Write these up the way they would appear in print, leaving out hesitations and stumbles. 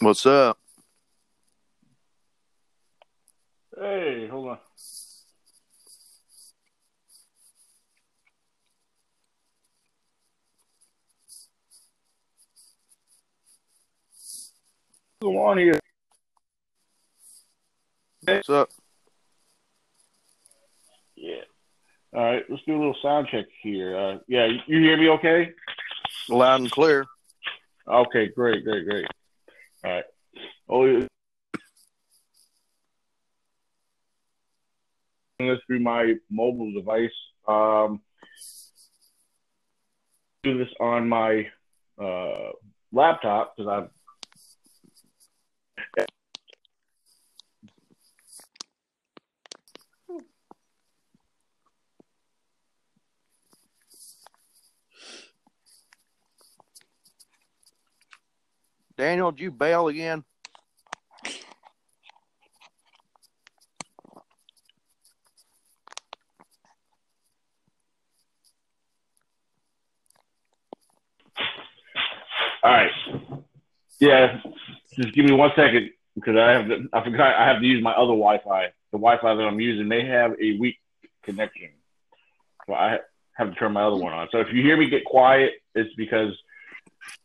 What's up? Hey, hold on. Go on here. What's up? Yeah. All right, let's do a little sound check here. Yeah, you hear me okay? Loud and clear. Okay, great. All right. Oh, this through my mobile device. Do this on my laptop because I've. Daniel, did you bail again? All right. Yeah, just give me 1 second because I forgot I have to use my other Wi-Fi. The Wi-Fi that I'm using may have a weak connection, so I have to turn my other one on. So if you hear me get quiet, it's because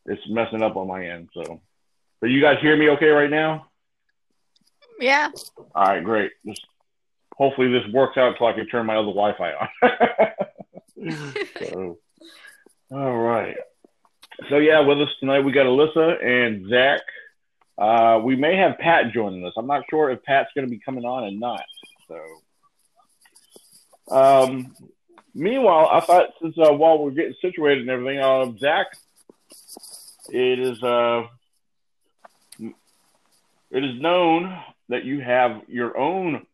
it's messing up on my end. So, but you guys hear me okay right now? Yeah. All right, great. Just, hopefully this works out so I can turn my other Wi-Fi on. So, all right. So, yeah, with us tonight, we got Alyssa and Zach. We may have Pat joining us. I'm not sure if Pat's going to be coming on or not. So, meanwhile, I thought since while we're getting situated and everything, Zach, it is known that you have your own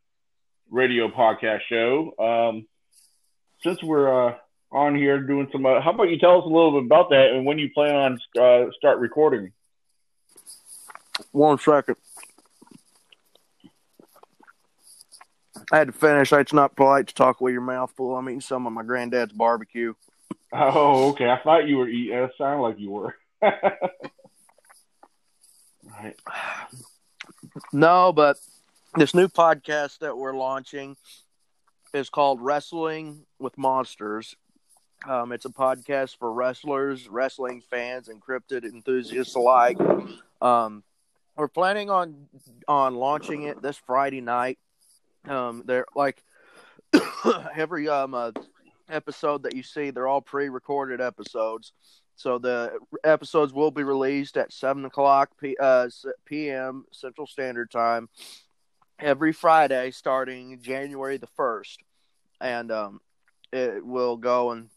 radio podcast show. Since we're on here doing some, how about you tell us a little bit about that and when you plan on start recording? 1 second. I had to finish. It's not polite to talk with your mouth full. I'm eating some of my granddad's barbecue. Oh, okay. I thought you were eating. It sounded like you were. Right. No, but this new podcast that we're launching is called Wrestling with Monsters. It's a podcast for wrestlers, wrestling fans, and cryptid enthusiasts alike. We're planning on launching it this Friday night. They're like every episode that you see, they're all pre-recorded episodes. So the episodes will be released at 7:00 p.m. Central Standard Time every Friday, starting January the 1st, and it will go and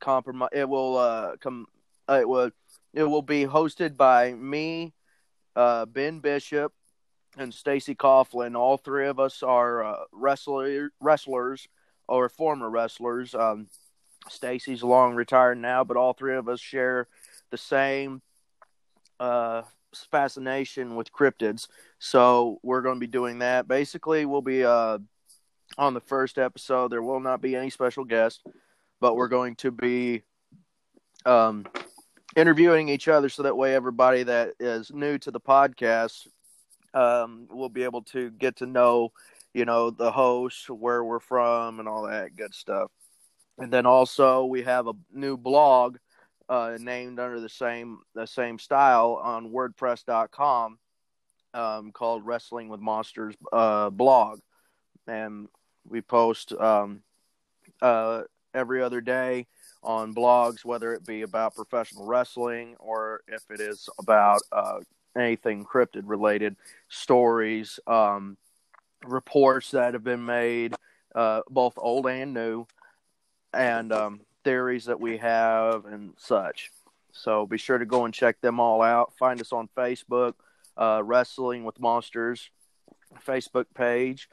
compromise. It will come. It will be hosted by me, Ben Bishop, and Stacy Coughlin. All three of us are wrestlers or former wrestlers. Stacy's long retired now, but all three of us share the same fascination with cryptids. So we're going to be doing that. Basically, we'll be on the first episode. There will not be any special guests, but we're going to be interviewing each other so that way everybody that is new to the podcast will be able to get to know, the hosts, where we're from, and all that good stuff. And then also we have a new blog named under the same style on WordPress.com called Wrestling with Monsters blog, and we post every other day on blogs, whether it be about professional wrestling or if it is about anything cryptid related, stories, reports that have been made, both old and new, and theories that we have and such. So be sure to go and check them all out. Find us on Facebook, Wrestling with Monsters Facebook page.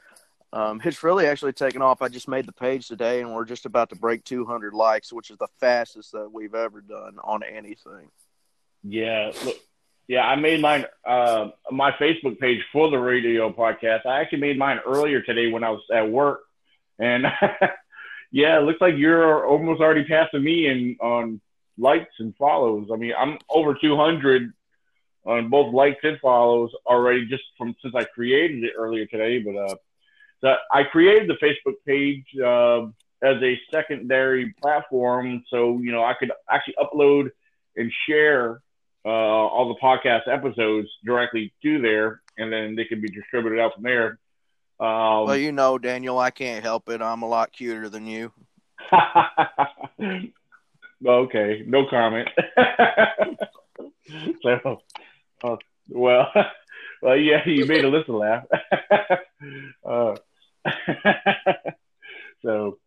It's really actually taken off. I just made the page today, and we're just about to break 200 likes, which is the fastest that we've ever done on anything. Yeah, look, I made mine, my Facebook page for the radio podcast. I actually made mine earlier today when I was at work, and yeah, it looks like you're almost already passing me in on likes and follows. I mean, I'm over 200 on both likes and follows already just from since I created it earlier today. But so I created the Facebook page as a secondary platform, so you know I could actually upload and share all the podcast episodes directly to there, and then they could be distributed out from there. Well, you know, Daniel, I can't help it. I'm a lot cuter than you. Okay, no comment. So, well, yeah, you made Alyssa laugh. So,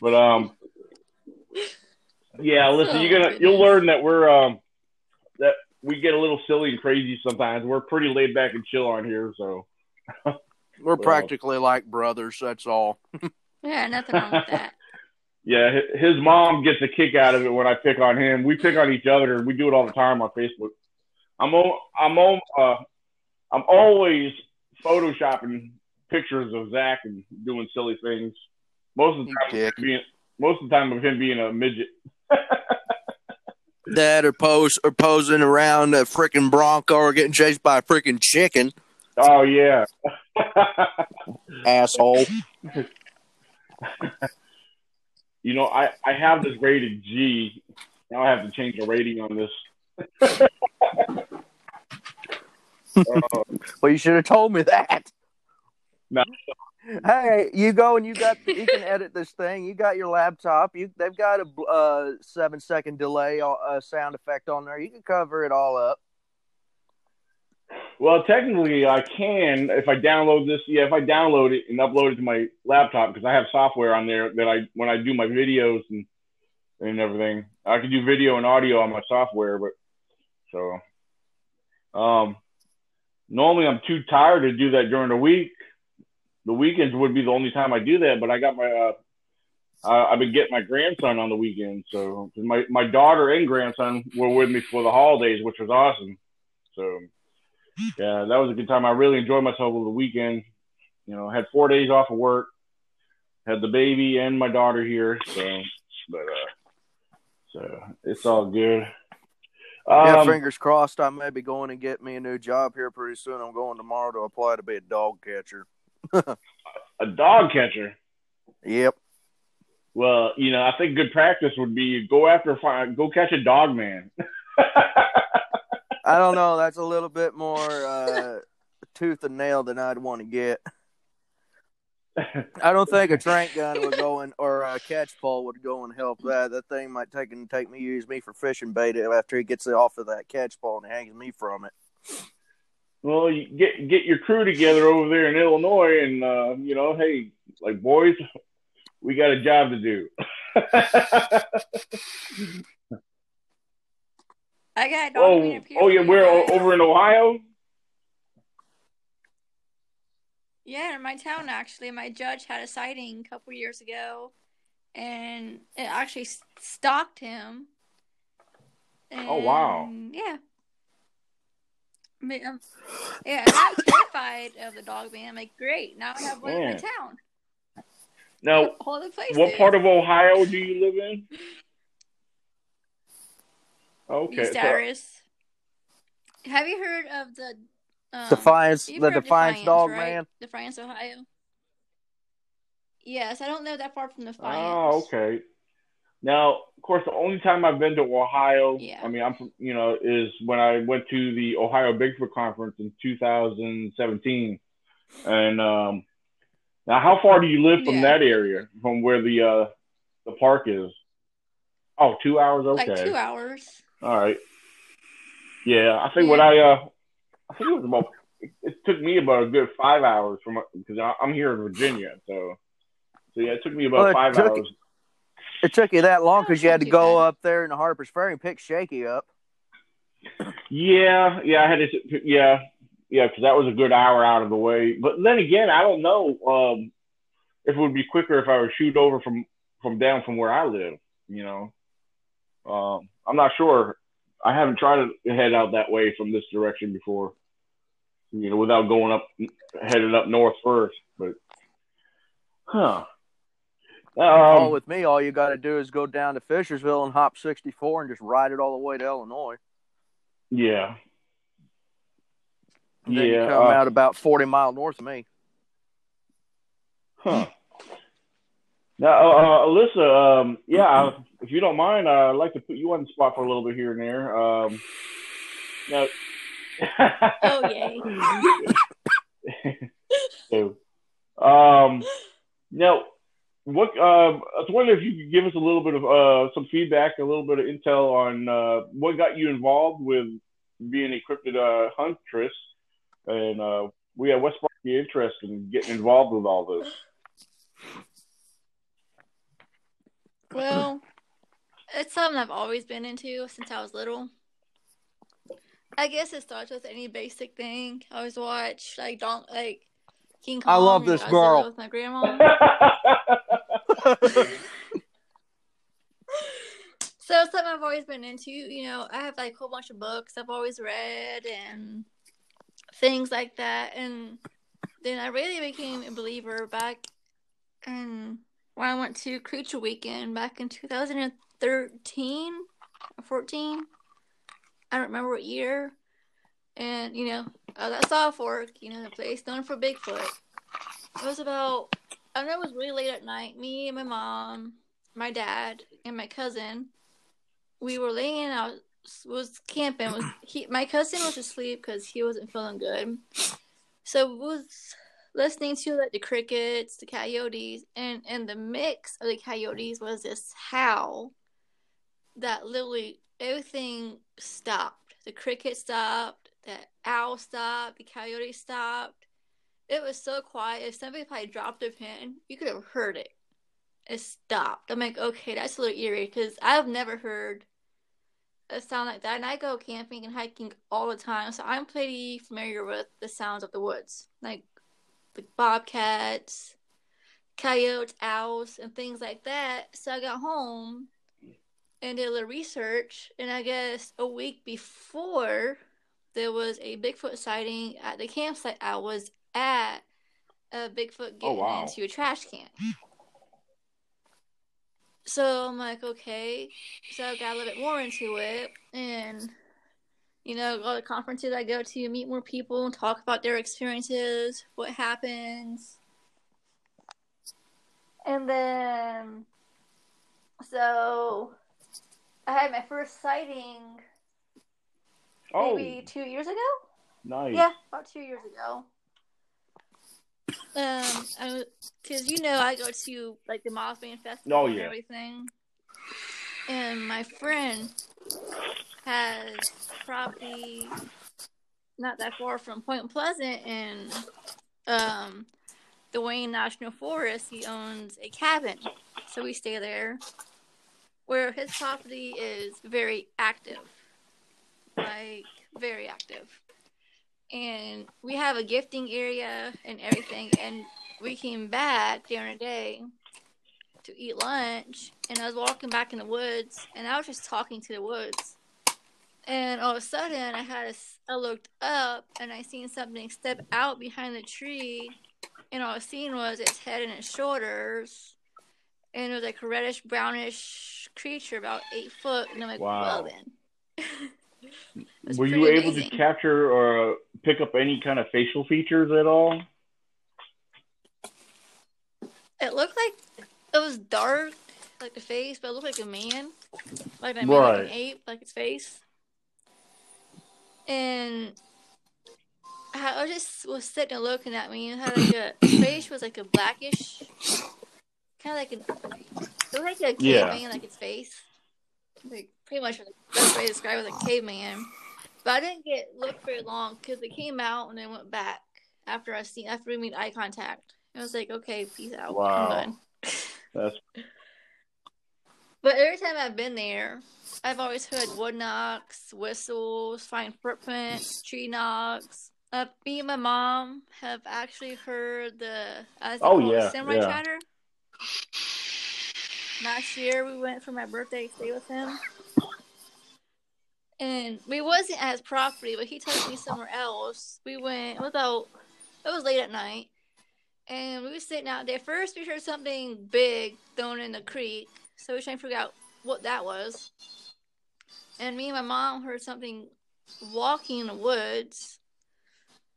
but yeah, Alyssa, you'll learn that we're that we get a little silly and crazy sometimes. We're pretty laid back and chill on here, so we're practically like brothers. That's all. Yeah, nothing wrong with that. Yeah, his mom gets a kick out of it when I pick on him. We pick on each other, and we do it all the time on Facebook. I'm always photoshopping pictures of Zach and doing silly things. Most of the time of him being a midget. That or posing around a freaking Bronco or getting chased by a freaking chicken. Oh yeah, asshole. You know, I have this rated G. Now I have to change the rating on this. Well, you should have told me that. No. Hey, you go and you can edit this thing. You got your laptop. They've got a 7-second delay sound effect on there. You can cover it all up. Well, technically, I can if I download this. Yeah, if I download it and upload it to my laptop, because I have software on there that when I do my videos and everything, I can do video and audio on my software. But so, normally I'm too tired to do that during the week. The weekends would be the only time I do that. But I got my, I've been getting my grandson on the weekends. So my daughter and grandson were with me for the holidays, which was awesome. So. Yeah, that was a good time. I really enjoyed myself over the weekend. You know, I had 4 days off of work, had the baby and my daughter here. So, so it's all good. Yeah, fingers crossed. I may be going and get me a new job here pretty soon. I'm going tomorrow to apply to be a dog catcher. A dog catcher? Yep. Well, you know, I think good practice would be go catch a dog man. I don't know. That's a little bit more tooth and nail than I'd want to get. I don't think a trank gun would go in, or a catch pole would go and help that. That thing might use me for fishing bait after he gets it off of that catch pole and hangs me from it. Well, you get your crew together over there in Illinois, and you know, hey, like boys, we got a job to do. I got dog. Oh yeah, we're over in Ohio. Yeah, in my town actually. My judge had a sighting a couple years ago, and it actually stalked him. And, oh wow! Yeah, I mean, yeah, I was terrified of the dog man. I'm like, great, now I have one in my town. Now, what part of Ohio do you live in? Okay. East Iris. Have you heard of the Defiance dog, right? Man? Defiance, Ohio. Yes, I don't live that far from Defiance. Oh, okay. Now, of course, the only time I've been to Ohio, is when I went to the Ohio Bigfoot Conference in 2017. And now, how far do you live from that area, from where the park is? Oh, 2 hours? Okay. Like 2 hours. All right. Yeah, I think it took me about a good 5 hours because I'm here in Virginia. So yeah, it took me about 5 hours. It took you that long because you had to go up there in the Harper's Ferry and pick Shaky up. Yeah, I had to, because that was a good hour out of the way. But then again, I don't know if it would be quicker if I were shoot over from down from where I live, you know. I'm not sure. I haven't tried to head out that way from this direction before, you know, without going up, headed up north first. But, with me, all you got to do is go down to Fishersville and hop 64 and just ride it all the way to Illinois. Yeah. And then you come out about 40 miles north of me. Huh. Now, Alyssa, if you don't mind, I'd like to put you on the spot for a little bit here and there. Now, now, I was wondering if you could give us a little bit of some feedback, a little bit of intel on what got you involved with being a cryptid huntress, and what sparked your interest in getting involved with all this. Well, it's something I've always been into since I was little. I guess it starts with any basic thing. I always watch King Kong. I love this girl. With my grandma. So it's something I've always been into. You know, I have a whole bunch of books I've always read and things like that. And then I really became a believer when I went to Creature Weekend back in 2013 or 14. I don't remember what year. And, I was at Salt Fork, the place known for Bigfoot. It was it was really late at night. Me and my mom, my dad, and my cousin, we were laying out, was camping. My cousin was asleep because he wasn't feeling good. So we was listening to the crickets, the coyotes, and in the mix of the coyotes was this howl that literally everything stopped. The cricket stopped. The owl stopped. The coyote stopped. It was so quiet. If somebody probably dropped a pin, you could have heard it. It stopped. I'm like, okay, that's a little eerie because I've never heard a sound like that. And I go camping and hiking all the time, so I'm pretty familiar with the sounds of the woods, like the bobcats, coyotes, owls, and things like that. So I got home and did a little research, and I guess a week before, there was a Bigfoot sighting at the campsite I was at. A Bigfoot getting into a trash can. So I'm like, okay. So I got a little bit more into it, and all the conferences I go to, meet more people and talk about their experiences, what happens, and then so I had my first sighting. Maybe 2 years ago? Nice. Yeah, about 2 years ago. Because I go to the Mothman Festival and everything. And my friend has property not that far from Point Pleasant and the Wayne National Forest. He owns a cabin, so we stay there, where his property is very active. Very active. And we have a gifting area and everything. And we came back during the day to eat lunch. And I was walking back in the woods. And I was just talking to the woods. And all of a sudden, I looked up and I seen something step out behind the tree. And all I seen was its head and its shoulders. And it was a reddish, brownish creature, about 8 foot. And I'm like, wow. Well then. Were you able to capture or pick up any kind of facial features at all? It looked like it was dark, like the face, but it looked like a man. Like an ape, like its face. And I just was sitting and looking at me, and had its face was like a blackish, kind of it looked like a caveman, like its face. Pretty much the best way to describe it was a caveman. But I didn't look very long because it came out and then went back after we made eye contact. I was like, okay, peace out. Wow. I'm done. But every time I've been there, I've always heard wood knocks, whistles, fine footprints, tree knocks. Me and my mom have actually heard the Samurai chatter. Last year, we went for my birthday to stay with him. And we wasn't at his property, but he took me somewhere else. We went, it was late at night. And we were sitting out there. First, we heard something big thrown in the creek. So we were trying to figure out what that was. And me and my mom heard something walking in the woods.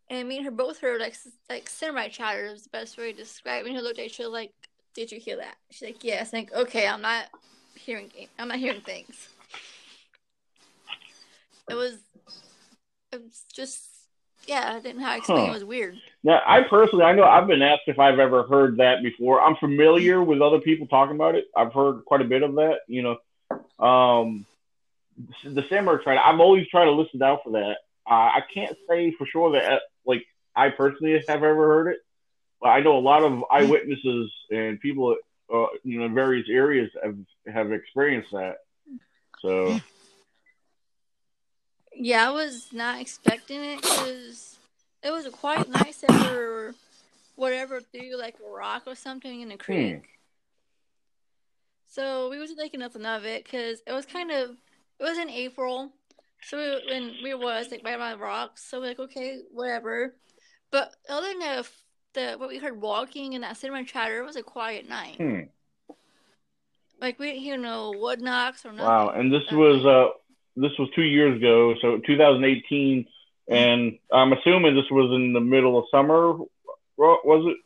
And me and her both heard, like samurai chatter is the best way to describe it. And she looked at each other like, did you hear that? She's like, yes. I'm like, okay, I'm not hearing things. It was just, yeah, I didn't know how to explain it. It was weird. Now, I know I've been asked if I've ever heard that before. I'm familiar with other people talking about it. I've heard quite a bit of that, you know. The samurai chatter, I'm always trying to listen out for that. I can't say for sure that, like, I personally have ever heard it. But I know a lot of eyewitnesses and people, you know, in various areas have experienced that. So, yeah, I was not expecting it because it was quite nice after whatever threw, like, a rock or something in the creek. So we wasn't thinking nothing of it because it was kind of, it was in April. So we was like by my rocks, so we're like, okay, whatever. But other than what we heard walking and that cinnamon chatter, it was a quiet night. Like we didn't hear no wood knocks or nothing. Wow, and this was 2 years ago, so 2018, and I'm assuming this was in the middle of summer, was it?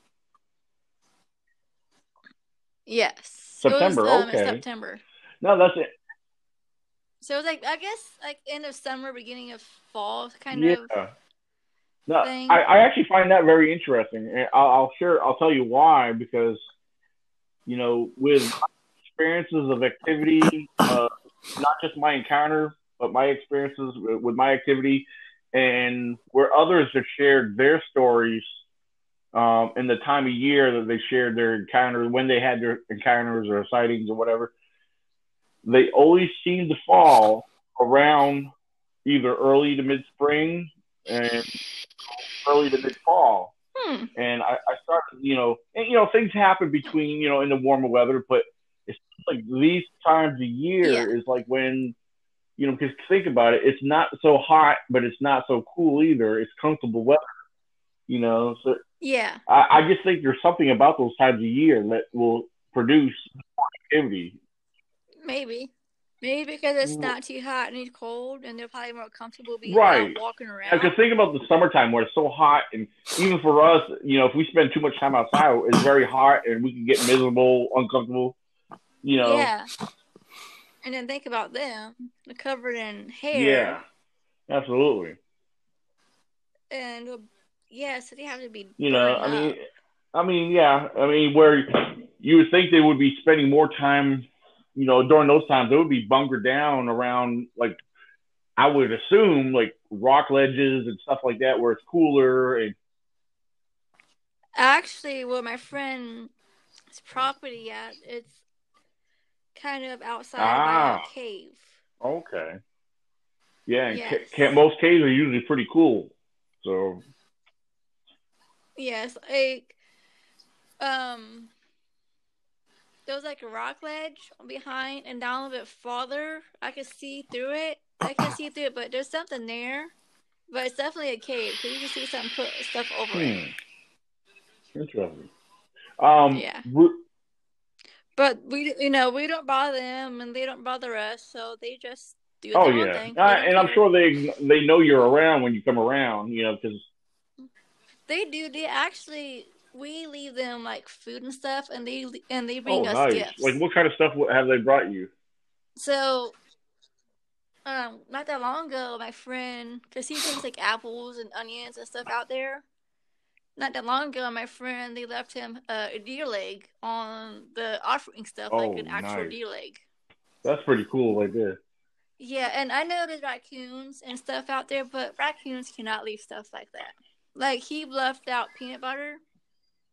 Yes, September. It was, okay, September. No, that's it. So it was like, I guess, like end of summer, beginning of fall, kind of. No, I actually find that very interesting, and I'll tell you why, because, you know, with experiences of activity, not just my encounter, but my experiences with my activity, and where others have shared their stories, in the time of year that they shared their encounters, when they had their encounters or sightings or whatever. They always seem to fall around either early to mid-spring and early to mid-fall. And I started, you know, and, you know, things happen between, you know, in the warmer weather, but it's like these times of year is like when, you know, because think about it, it's not so hot, but it's not so cool either. It's comfortable weather, you know. So yeah, I just think there's something about those times of year that will produce activity. Maybe because it's not too hot and it's cold, and they're probably more comfortable being out walking around. Because think about the summertime where it's so hot, and even for us, you know, if we spend too much time outside, it's very hot, and we can get miserable, uncomfortable, you know. Yeah. And then think about them, they're covered in hair. Yeah, absolutely. And so they have to be. You know, I mean, where you would think they would be spending more time. You know, during those times, it would be bunkered down around, like, I would assume, like, rock ledges and stuff like that where it's cooler. And actually, where my friend's property at, it's kind of outside by a cave. Okay. Yeah, and yes. Most caves are usually pretty cool, so. Yes, like, there was, like, a rock ledge behind, and down a little bit farther, I could see through it, but there's something there. But it's definitely a cave, because you can see something put stuff over it. Interesting. Yeah. But, we don't bother them, and they don't bother us, so they just do their own thing. And I'm sure they know you're around when you come around, you know, because... They do. They actually... We leave them, like, food and stuff, and they bring us gifts. Like, what kind of stuff have they brought you? So, not that long ago, my friend, because he brings, like, apples and onions and stuff out there. Not that long ago, my friend, they left him a deer leg on the offering stuff, like an actual deer leg. That's pretty cool, like this. Yeah, and I know there's raccoons and stuff out there, but raccoons cannot leave stuff like that. Like, he left out peanut butter.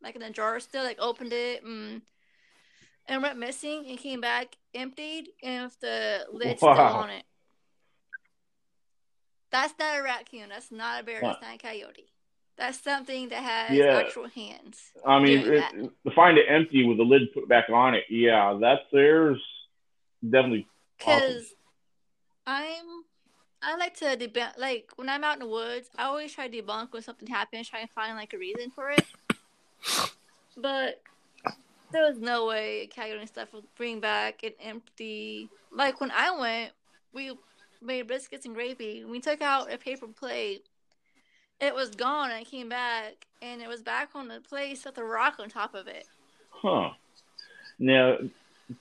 Like in the jar still, like opened it and went missing and came back emptied and with the lid still on it. That's not a raccoon. That's not a bear. That's not a coyote. That's something that has actual hands. I mean, to find it empty with the lid put back on it, yeah, there's definitely because awesome. I like to debunk. Like when I'm out in the woods, I always try to debunk when something happens, try and find like a reason for it. But there was no way coyote and stuff would bring back an empty. Like when I went, we made biscuits and gravy. We took out a paper plate It was gone, and I came back, and it was back on the place with a rock on top of it. Huh. Now,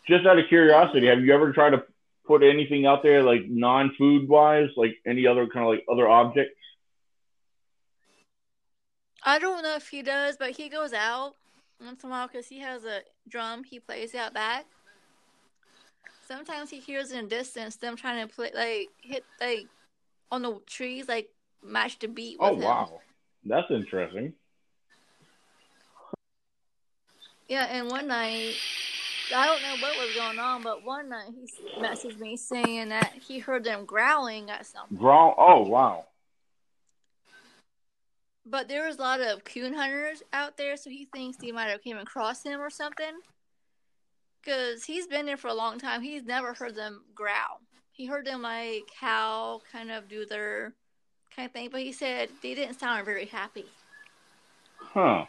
just out of curiosity, have you ever tried to put anything out there, like, non-food-wise? Like, any other kind of, like, other objects? I don't know if he does, but he goes out once in a while because he has a drum he plays out back. Sometimes he hears in the distance them trying to play, like, hit, like, on the trees, like, match the beat with him. Oh, wow. That's interesting. Yeah, and one night, I don't know what was going on, but one night he messaged me saying that he heard them growling at something. Growl? Oh, wow. But there was a lot of coon hunters out there, so he thinks he might have came across him or something. Because he's been there for a long time. He's never heard them growl. He heard them, like, howl, kind of do their kind of thing. But he said they didn't sound very happy. Huh.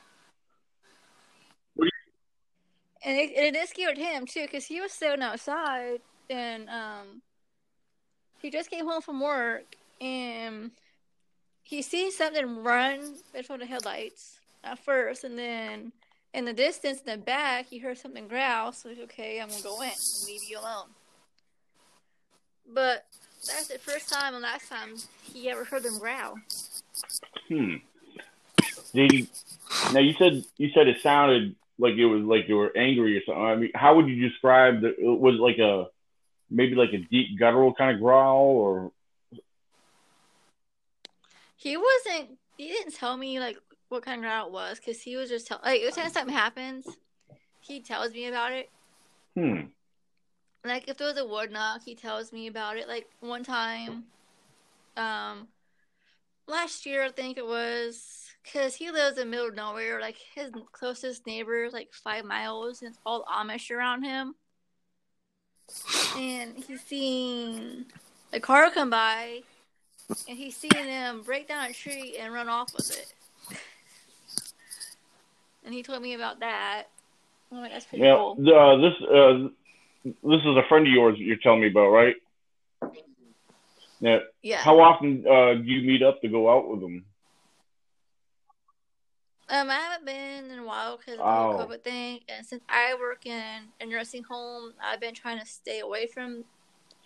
And it scared him, too, because he was sitting outside, and he just came home from work, and he sees something run between the headlights at first, and then in the distance in the back, he heard something growl, so he's okay, I'm going to go in and leave you alone. But that's the first time and last time he ever heard them growl. Hmm. Now, you said it sounded like it was like you were angry or something. I mean, how would you describe the? Was it like a maybe like a deep guttural kind of growl, or he wasn't? He didn't tell me like what kind of growl it was because he was just like every time something happens, he tells me about it. Hmm. Like if there was a wood knock, he tells me about it. Like one time, last year I think it was. Because he lives in the middle of nowhere, like, his closest neighbor is, like, 5 miles, and it's all Amish around him. And he's seen a car come by, and he's seen them break down a tree and run off with it. And he told me about that. I'm like, that's pretty cool. Yeah, this is a friend of yours that you're telling me about, right? Now, yeah. How often do you meet up to go out with them? I haven't been in a while because of the whole COVID thing. And since I work in a nursing home, I've been trying to stay away from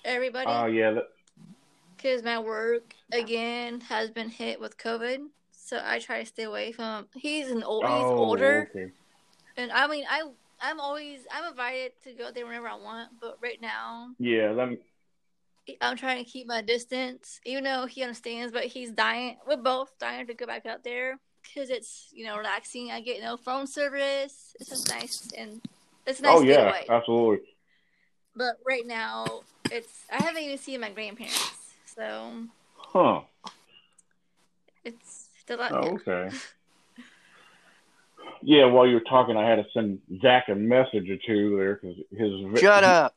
everybody. Oh, yeah. Because my work, again, has been hit with COVID. So I try to stay away from him. He's older. Okay. And, I mean, I'm invited to go there whenever I want. But right now, I'm trying to keep my distance. Even though he understands, but he's dying. We're both dying to go back out there. Because it's, you know, relaxing. I get no phone service. It's just nice. And it's nice to get away. Oh, yeah, absolutely. But right now, I haven't even seen my grandparents. So. Huh. It's still out there. Okay. Yeah, while you were talking, I had to send Zach a message or two there. Cause Shut up.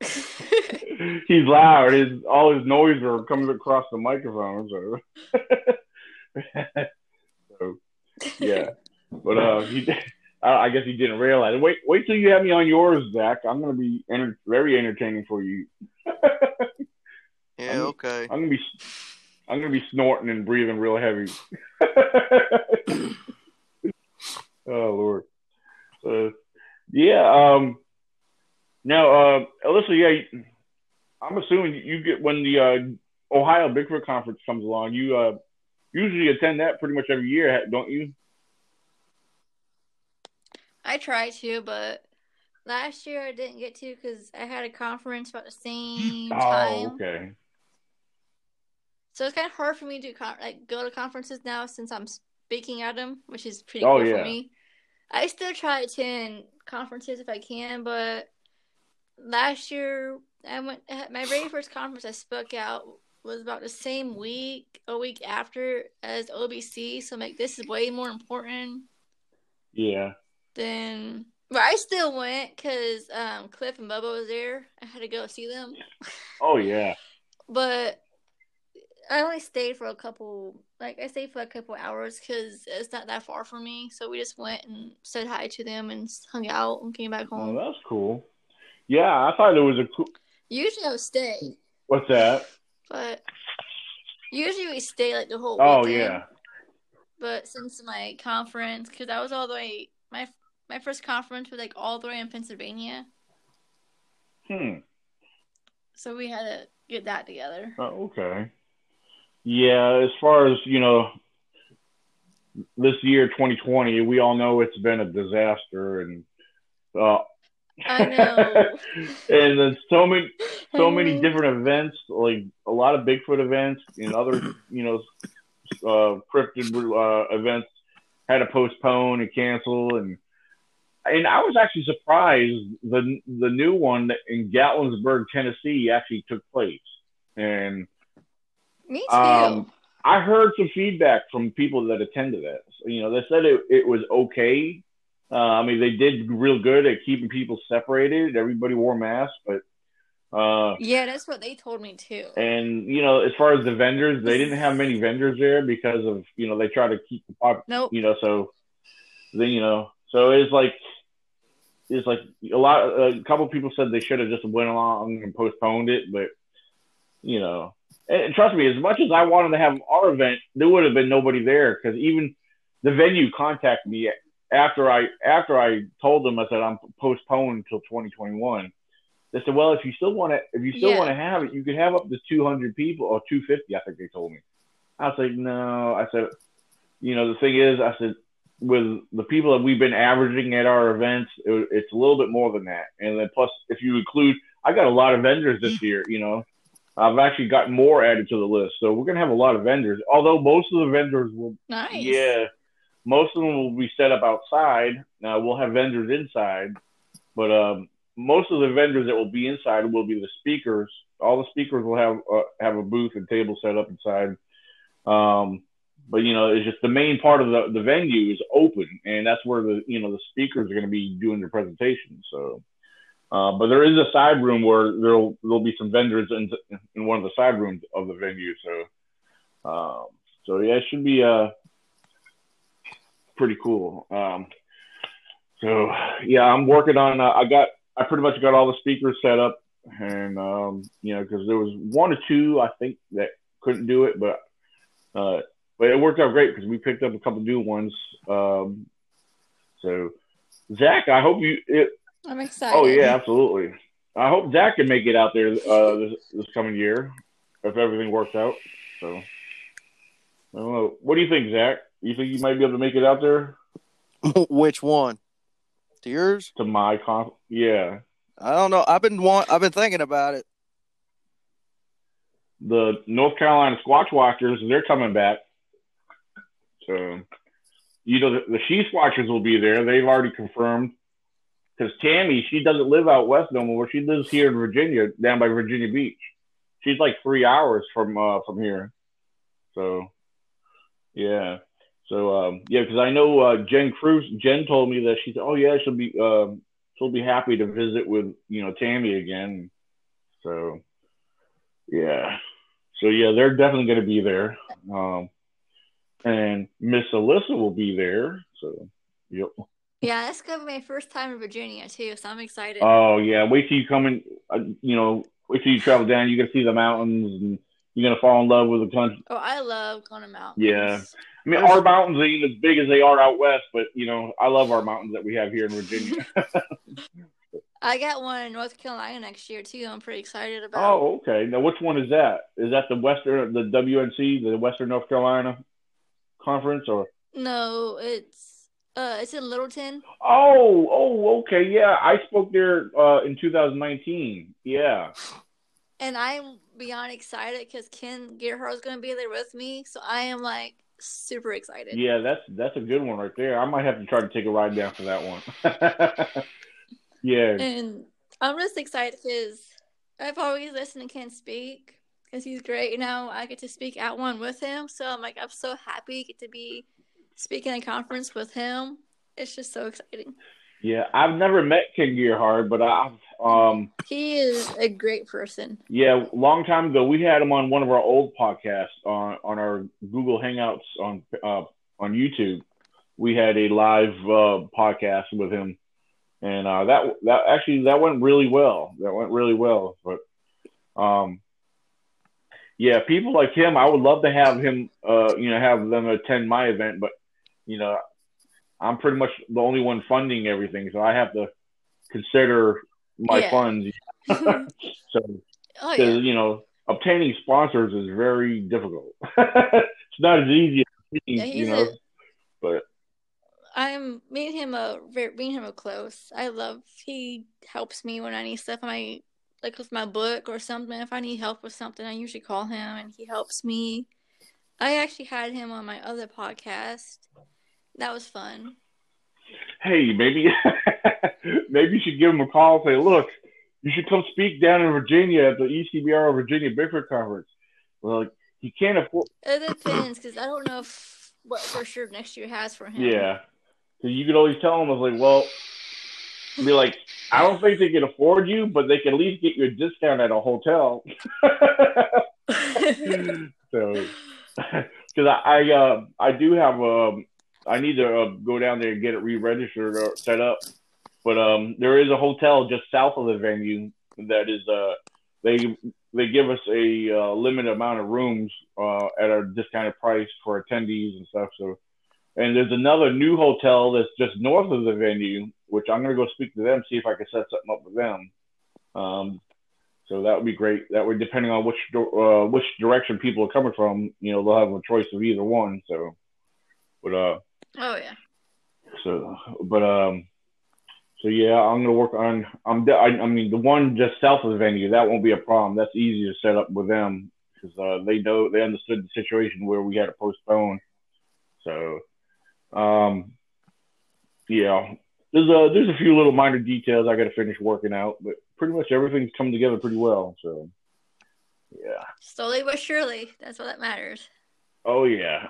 He's loud. All his noise comes across the microphone. So. Yeah, but I guess he didn't realize it. Wait till you have me on yours, Zach. I'm gonna be very entertaining for you. Yeah, okay. I'm gonna be snorting and breathing real heavy. Oh Lord. Yeah. Now, Alyssa, yeah, I'm assuming you get when the Ohio Bigfoot Conference comes along, you usually attend that pretty much every year, don't you? I try to, but last year I didn't get to because I had a conference about the same time. Oh, okay. So it's kind of hard for me to go to conferences now since I'm speaking at them, which is pretty cool for me. I still try to attend conferences if I can, but last year I went at my very first conference I spoke out was about the same week, a week after as OBC, so like this is way more important. Yeah. But I still went because Cliff and Bubba was there. I had to go see them. Oh yeah. But I only stayed for a couple hours because it's not that far from me. So we just went and said hi to them and hung out and came back home. Oh, that's cool. Yeah, I thought it was a cool. Usually I would stay. What's that? But usually we stay like the whole weekend. Oh yeah, But since my conference, because I was all the way, my first conference was like all the way in Pennsylvania. So we had to get that together. Okay. Yeah, as far as, you know, this year, 2020, we all know it's been a disaster, and I know. And there's so many different events, like a lot of Bigfoot events and other, you know, cryptid events had to postpone and cancel, and I was actually surprised the new one in Gatlinburg, Tennessee, actually took place. And me too. I heard some feedback from people that attended it. You know, they said it was okay. I mean, they did real good at keeping people separated. Everybody wore masks, but yeah, that's what they told me too. And you know, as far as the vendors, they didn't have many vendors there because of, you know, they try to keep the pop. Nope. You know, so then, you know, so it's like a couple of people said they should have just went along and postponed it, but you know, and trust me, as much as I wanted to have our event, there would have been nobody there because even the venue contacted me after I told them. I said I'm postponed till 2021. They said, well, if you still want to have it, you could have up to 200 people or 250, I think they told me. I was like, no. I said, you know, the thing is, I said, with the people that we've been averaging at our events, it's a little bit more than that. And then plus, if you include, I got a lot of vendors this year, you know. I've actually got more added to the list. So we're going to have a lot of vendors, although most of the vendors will. Nice. Yeah. Most of them will be set up outside. Now, we'll have vendors inside, but most of the vendors that will be inside will be the speakers. All the speakers will have a booth and table set up inside. But you know, it's just the main part of the venue is open, and that's where the speakers are going to be doing their presentation. So, but there is a side room where there'll be some vendors in one of the side rooms of the venue. So, so yeah, it should be pretty cool. So yeah, I'm working on. I pretty much got all the speakers set up, and you know, because there was one or two I think that couldn't do it, but it worked out great because we picked up a couple new ones. So Zach, I hope you. I'm excited. Oh yeah, absolutely. I hope Zach can make it out there this coming year if everything works out. So I don't know. What do you think, Zach? You think you might be able to make it out there? Which one? To yours? To my conference? Yeah. I don't know. I've been thinking about it. The North Carolina Squatch Watchers, they're coming back. So, you know, the She Squatchers will be there. They've already confirmed. Because Tammy, she doesn't live out west no more. She lives here in Virginia, down by Virginia Beach. She's like 3 hours from here. So, yeah. So, yeah, because I know Jen Cruz. Jen told me that she said, oh, yeah, she'll be happy to visit with, you know, Tammy again. So, yeah. So, yeah, they're definitely going to be there. And Miss Alyssa will be there. So, yep. Yeah, that's going to be my first time in Virginia, too, so I'm excited. Oh, yeah. Wait till you come in, you know, wait till you travel down. You're going to see the mountains, and you're going to fall in love with the country. Oh, I love going to mountains. Yeah. I mean, our mountains ain't as big as they are out west, but, you know, I love our mountains that we have here in Virginia. I got one in North Carolina next year, too, I'm pretty excited about. Oh, okay. Now, which one is that? Is that the WNC, the Western North Carolina Conference? Or no, it's in Littleton. Oh, okay, yeah. I spoke there in 2019, yeah. And I'm beyond excited because Ken Gerhardt's going to be there with me, so I am, like, super excited. Yeah, that's a good one right there. I might have to try to take a ride down for that one. Yeah. And I'm just excited because I've always listened to Ken speak because he's great. You know, I get to speak at one with him. So I'm like, I'm so happy I get to be speaking at a conference with him. It's just so exciting. Yeah, I've never met Ken Gerhard, but I've he is a great person. Yeah, long time ago we had him on one of our old podcasts on our Google Hangouts on YouTube. We had a live podcast with him, and that went really well. But yeah, people like him, I would love to have him, have them attend my event, but, I'm pretty much the only one funding everything, so I have to consider my funds. Obtaining sponsors is very difficult. It's not as easy as but me and him are close. I love, he helps me when I need stuff. Like with my book or something, if I need help with something, I usually call him and he helps me. I actually had him on my other podcast. That was fun. Hey, maybe you should give him a call and say, look, you should come speak down in Virginia at the ECBR Virginia Bigfoot Conference. Well, he can't afford... It depends, because I don't know what for sure next year has for him. Yeah. So you could always tell him, I don't think they can afford you, but they can at least get you a discount at a hotel. So, because I do have I need to go down there and get it re-registered or set up. But there is a hotel just south of the venue that is they give us a limited amount of rooms at a discounted price for attendees and stuff. So, and there's another new hotel that's just north of the venue, which I'm going to go speak to them, see if I can set something up with them. So that would be great. That way, depending on which direction people are coming from, they'll have a choice of either one. So, but I'm gonna work on. I mean, the one just south of the venue, that won't be a problem. That's easy to set up with them because they understood the situation where we had to postpone. So, there's a few little minor details I got to finish working out, but pretty much everything's come together pretty well. So, yeah. Slowly but surely, that's all that matters. Oh yeah.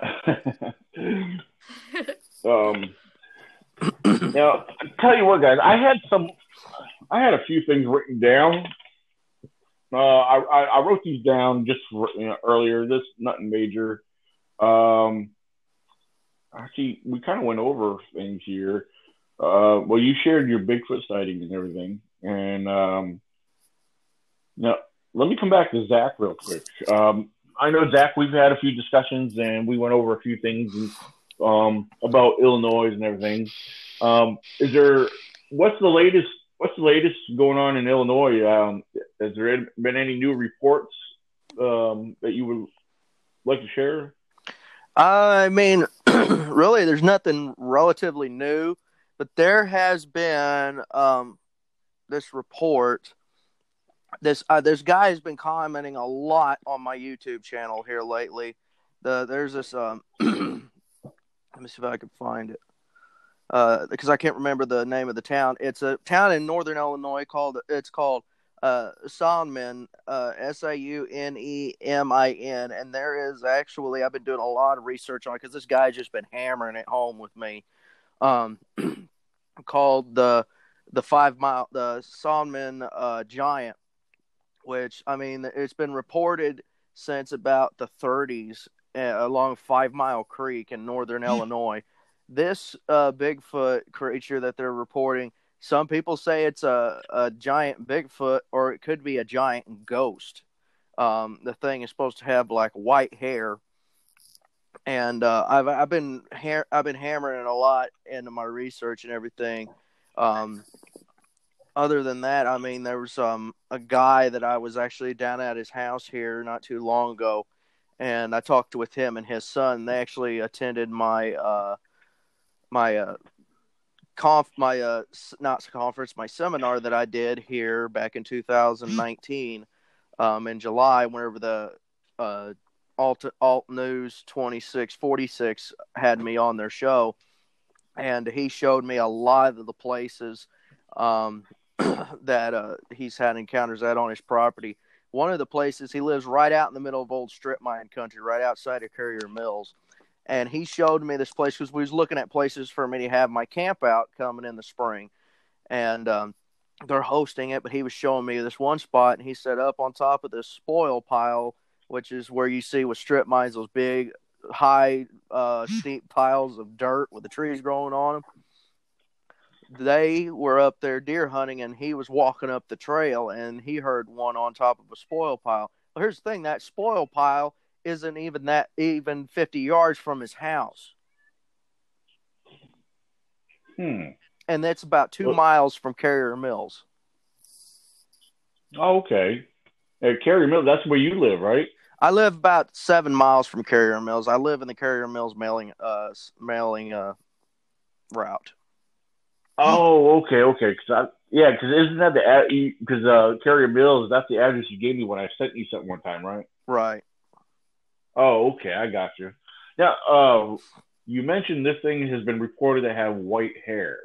Now, I tell you what, guys, I had a few things written down. I wrote these down just for, earlier. This nothing major. Actually, we kind of went over things here. Well, you shared your Bigfoot sighting and everything, and now let me come back to Zach real quick. I know Zach. We've had a few discussions, and we went over a few things. And, about Illinois and everything. What's the latest going on in Illinois? Has there been any new reports that you would like to share? I mean, really, there's nothing relatively new, but there has been this report. This guy has been commenting a lot on my YouTube channel here lately. There's this. Let me see if I can find it, because I can't remember the name of the town. It's a town in northern Illinois called Saunemin, Saunemin, and there is actually, I've been doing a lot of research on it because this guy's just been hammering it home with me. Called the Saunemin Giant, which I mean, it's been reported since about the 30s. Along 5 Mile Creek in northern Illinois. This Bigfoot creature that they're reporting, some people say it's a giant Bigfoot, or it could be a giant ghost. The thing is supposed to have like white hair, and I've been hammering it a lot into my research and everything. Other than that, I mean, there was a guy that I was actually down at his house here not too long ago. And I talked with him and his son. They actually attended my seminar that I did here back in 2019 in July, whenever the Alt News 2646 had me on their show. And he showed me a lot of the places that he's had encounters at on his property. One of the places, he lives right out in the middle of old strip mine country, right outside of Carrier Mills. And he showed me this place because we was looking at places for me to have my camp out coming in the spring. And they're hosting it, but he was showing me this one spot. And he said up on top of this spoil pile, which is where you see with strip mines, those big, high, steep piles of dirt with the trees growing on them. They were up there deer hunting, and he was walking up the trail, and he heard one on top of a spoil pile. here's the thing, that spoil pile isn't even that 50 yards from his house. And that's about 2 miles from Carrier Mills. Oh, okay. At Carrier Mills, that's where you live, right? I live about 7 miles from Carrier Mills. I live in the Carrier Mills mailing route. Oh, okay, okay. Because isn't that the – because Carrier Mills, that's the address you gave me when I sent you something one time, right? Right. Oh, okay, I got you. Now, you mentioned this thing has been reported to have white hair,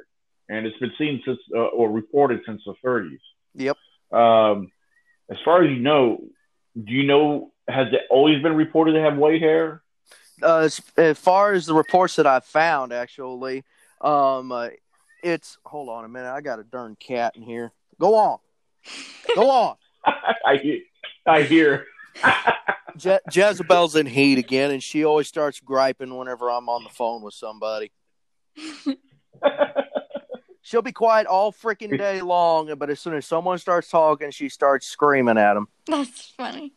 and it's been seen since or reported since the 30s. Yep. As far as you know, do you know, has it always been reported to have white hair? As far as the reports that I've found, actually, it's, hold on a minute, I got a darn cat in here. Go on. Go on. I hear. Jezebel's in heat again, and she always starts griping whenever I'm on the phone with somebody. She'll be quiet all freaking day long, but as soon as someone starts talking, she starts screaming at them. That's funny.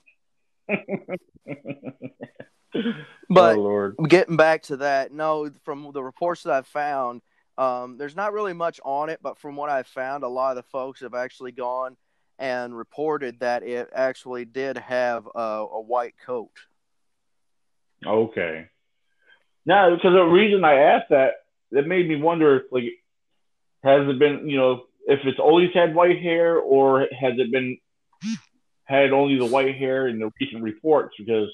But oh, Lord. Getting back to that, no, from the reports that I've found, there's not really much on it, but from what I've found, a lot of the folks have actually gone and reported that it actually did have a white coat. Okay. Now, because the reason I asked that, it made me wonder, like, has it been, you know, if it's always had white hair, or has it been had only the white hair in the recent reports? Because,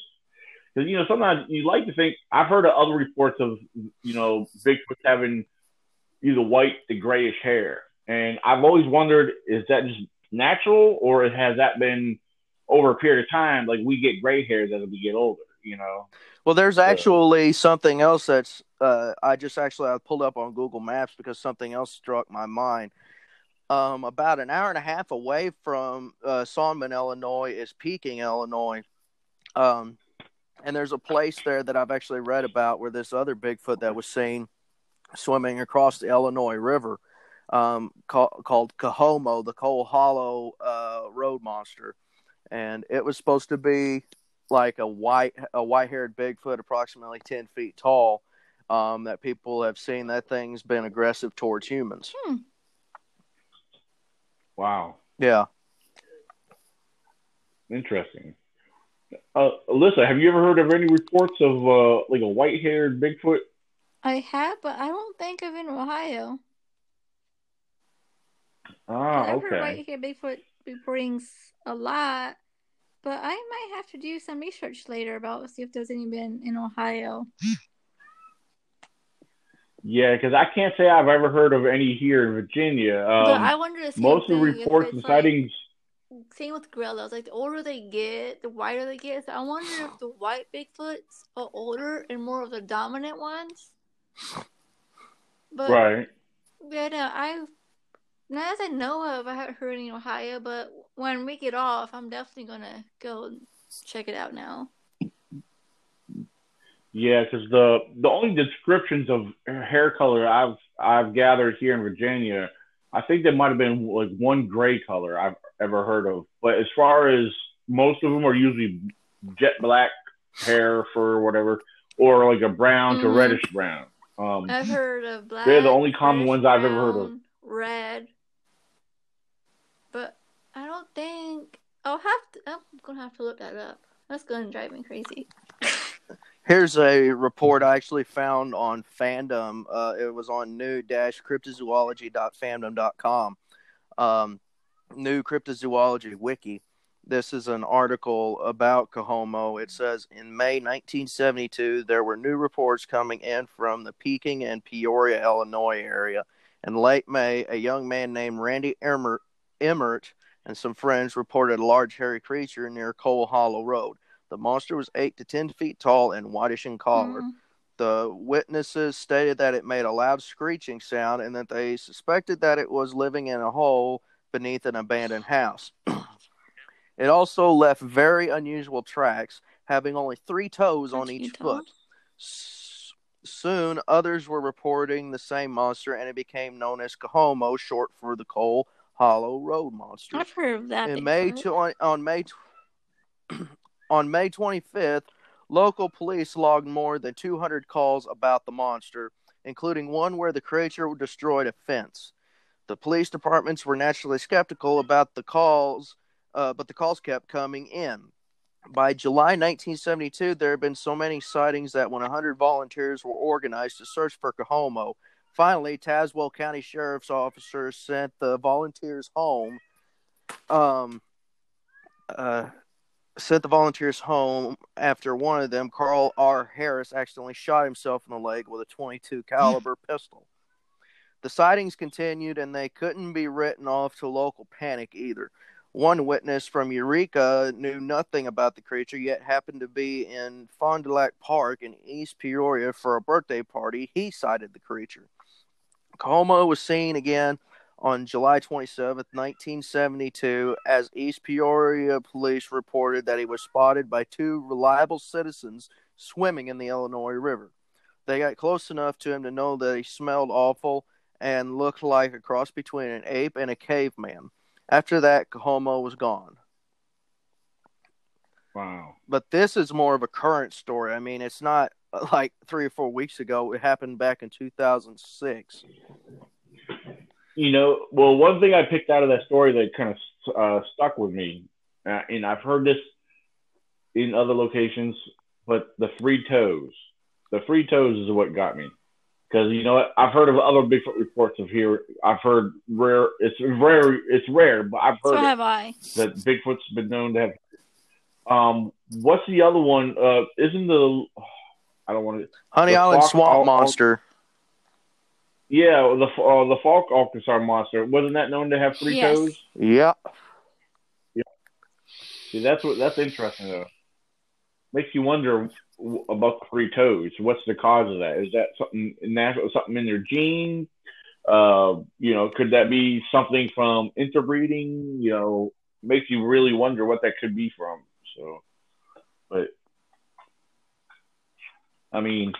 you know, sometimes you like to think, I've heard of other reports of, you know, Bigfoot having either white to grayish hair. And I've always wondered, is that just natural, or has that been over a period of time? Like, we get gray hairs as we get older, you know? Well, there's actually something else that's I pulled up on Google Maps because something else struck my mind. About an hour and a half away from Saunemin, Illinois, is Peking, Illinois. And there's a place there that I've actually read about where this other Bigfoot that was seen swimming across the Illinois River, called Cohomo, the Coal Hollow Road Monster. And it was supposed to be like a white-haired Bigfoot, approximately 10 feet tall, that people have seen. That thing's been aggressive towards humans. Wow. Yeah. Interesting. Alyssa, have you ever heard of any reports of like a white-haired Bigfoot? I have, but I don't think of in Ohio. Ah, I've heard white-haired Bigfoot reportings a lot, but I might have to do some research later about see if there's any been in Ohio. Yeah, because I can't say I've ever heard of any here in Virginia. But I wonder the same most thing, of the reports and sightings. Like, same with gorillas. Like, the older they get, the whiter they get. So I wonder if the white Bigfoots are older and more of the dominant ones. But, right. Yeah, no, not as I know of, I haven't heard any in Ohio. But when we get off, I'm definitely gonna go check it out now. Yeah, because the only descriptions of hair color I've gathered here in Virginia, I think there might have been like one gray color I've ever heard of. But as far as most of them are usually jet black hair for whatever, or like a brown to reddish brown. I've heard of black. They're the only common ones I've ever heard of. Red, but I don't think I'm gonna have to look that up. That's gonna drive me crazy. Here's a report I actually found on Fandom. It was on new-cryptozoology.fandom.com, new cryptozoology wiki. This is an article about Cohomo. It says, in May 1972, there were new reports coming in from the Peking and Peoria, Illinois area. In late May, a young man named Randy Emmert and some friends reported a large hairy creature near Coal Hollow Road. The monster was 8 to 10 feet tall and whitish in color. The witnesses stated that it made a loud screeching sound and that they suspected that it was living in a hole beneath an abandoned house. It also left very unusual tracks, having only 3 toes on each foot. Soon, others were reporting the same monster, and it became known as Cohomo, short for the Coal Hollow Road Monster. I've heard of that. In May, on May On May 25th, local police logged more than 200 calls about the monster, including one where the creature destroyed a fence. The police departments were naturally skeptical about the calls, but the calls kept coming in. By July 1972, there had been so many sightings that when 100 volunteers were organized to search for Cohomo, finally, Tazewell County Sheriff's officers sent the volunteers home. After one of them, Carl R. Harris, accidentally shot himself in the leg with a .22 caliber pistol. The sightings continued, and they couldn't be written off to local panic either. One witness from Eureka knew nothing about the creature, yet happened to be in Fond du Lac Park in East Peoria for a birthday party. He sighted the creature. Cohomo was seen again on July 27, 1972, as East Peoria police reported that he was spotted by two reliable citizens swimming in the Illinois River. They got close enough to him to know that he smelled awful and looked like a cross between an ape and a caveman. After that, Cohomo was gone. Wow. But this is more of a current story. I mean, it's not like 3 or 4 weeks ago. It happened back in 2006. You know, well, one thing I picked out of that story that kind of stuck with me, and I've heard this in other locations, but the three toes is what got me. Because, you know, I've heard of other Bigfoot reports of here. I've heard it's rare, but I've heard that Bigfoot's been known to have. What's the other one? Honey Island Swamp Monster. Yeah, the Falk Arkansas monster, wasn't that known to have three toes? Yeah. Yeah. See, that's interesting though. Makes you wonder about the three toes. What's the cause of that? Is that something natural? Something in their gene? You know, could that be something from interbreeding? You know, makes you really wonder what that could be from. So, but I mean,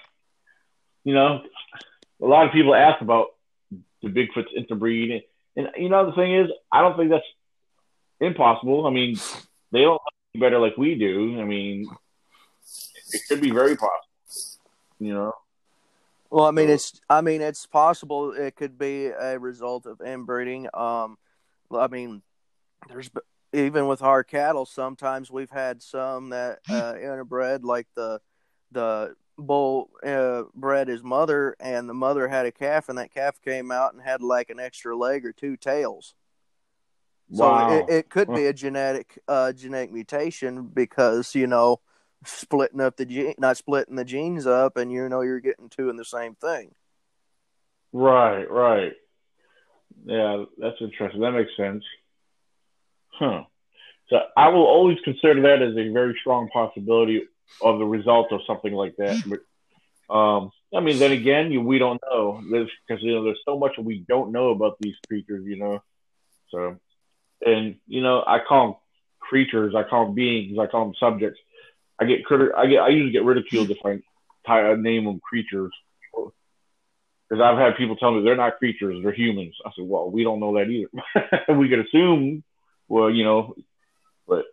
you know. A lot of people ask about the Bigfoot's interbreeding, and you know the thing is, I don't think that's impossible. I mean, they don't know better like we do. I mean, it could be very possible, you know. Well, I mean, it's possible. It could be a result of inbreeding. I mean, there's even with our cattle, sometimes we've had some that interbred, like the bull bred his mother, and the mother had a calf, and that calf came out and had like an extra leg or two tails. Wow. So it could be a genetic mutation, because you know, splitting the genes up, and you know, you're getting two in the same thing. Right. Yeah, that's interesting. That makes sense. Huh. So I will always consider that as a very strong possibility of the result of something like that, but I mean, then again, we don't know, because you know, there's so much we don't know about these creatures, you know. So, and you know, I call them creatures, I call them beings, I call them subjects. I usually get ridiculed if I name them creatures, because I've had people tell me they're not creatures, they're humans. I said, well, we don't know that either. We could assume, well, you know, but.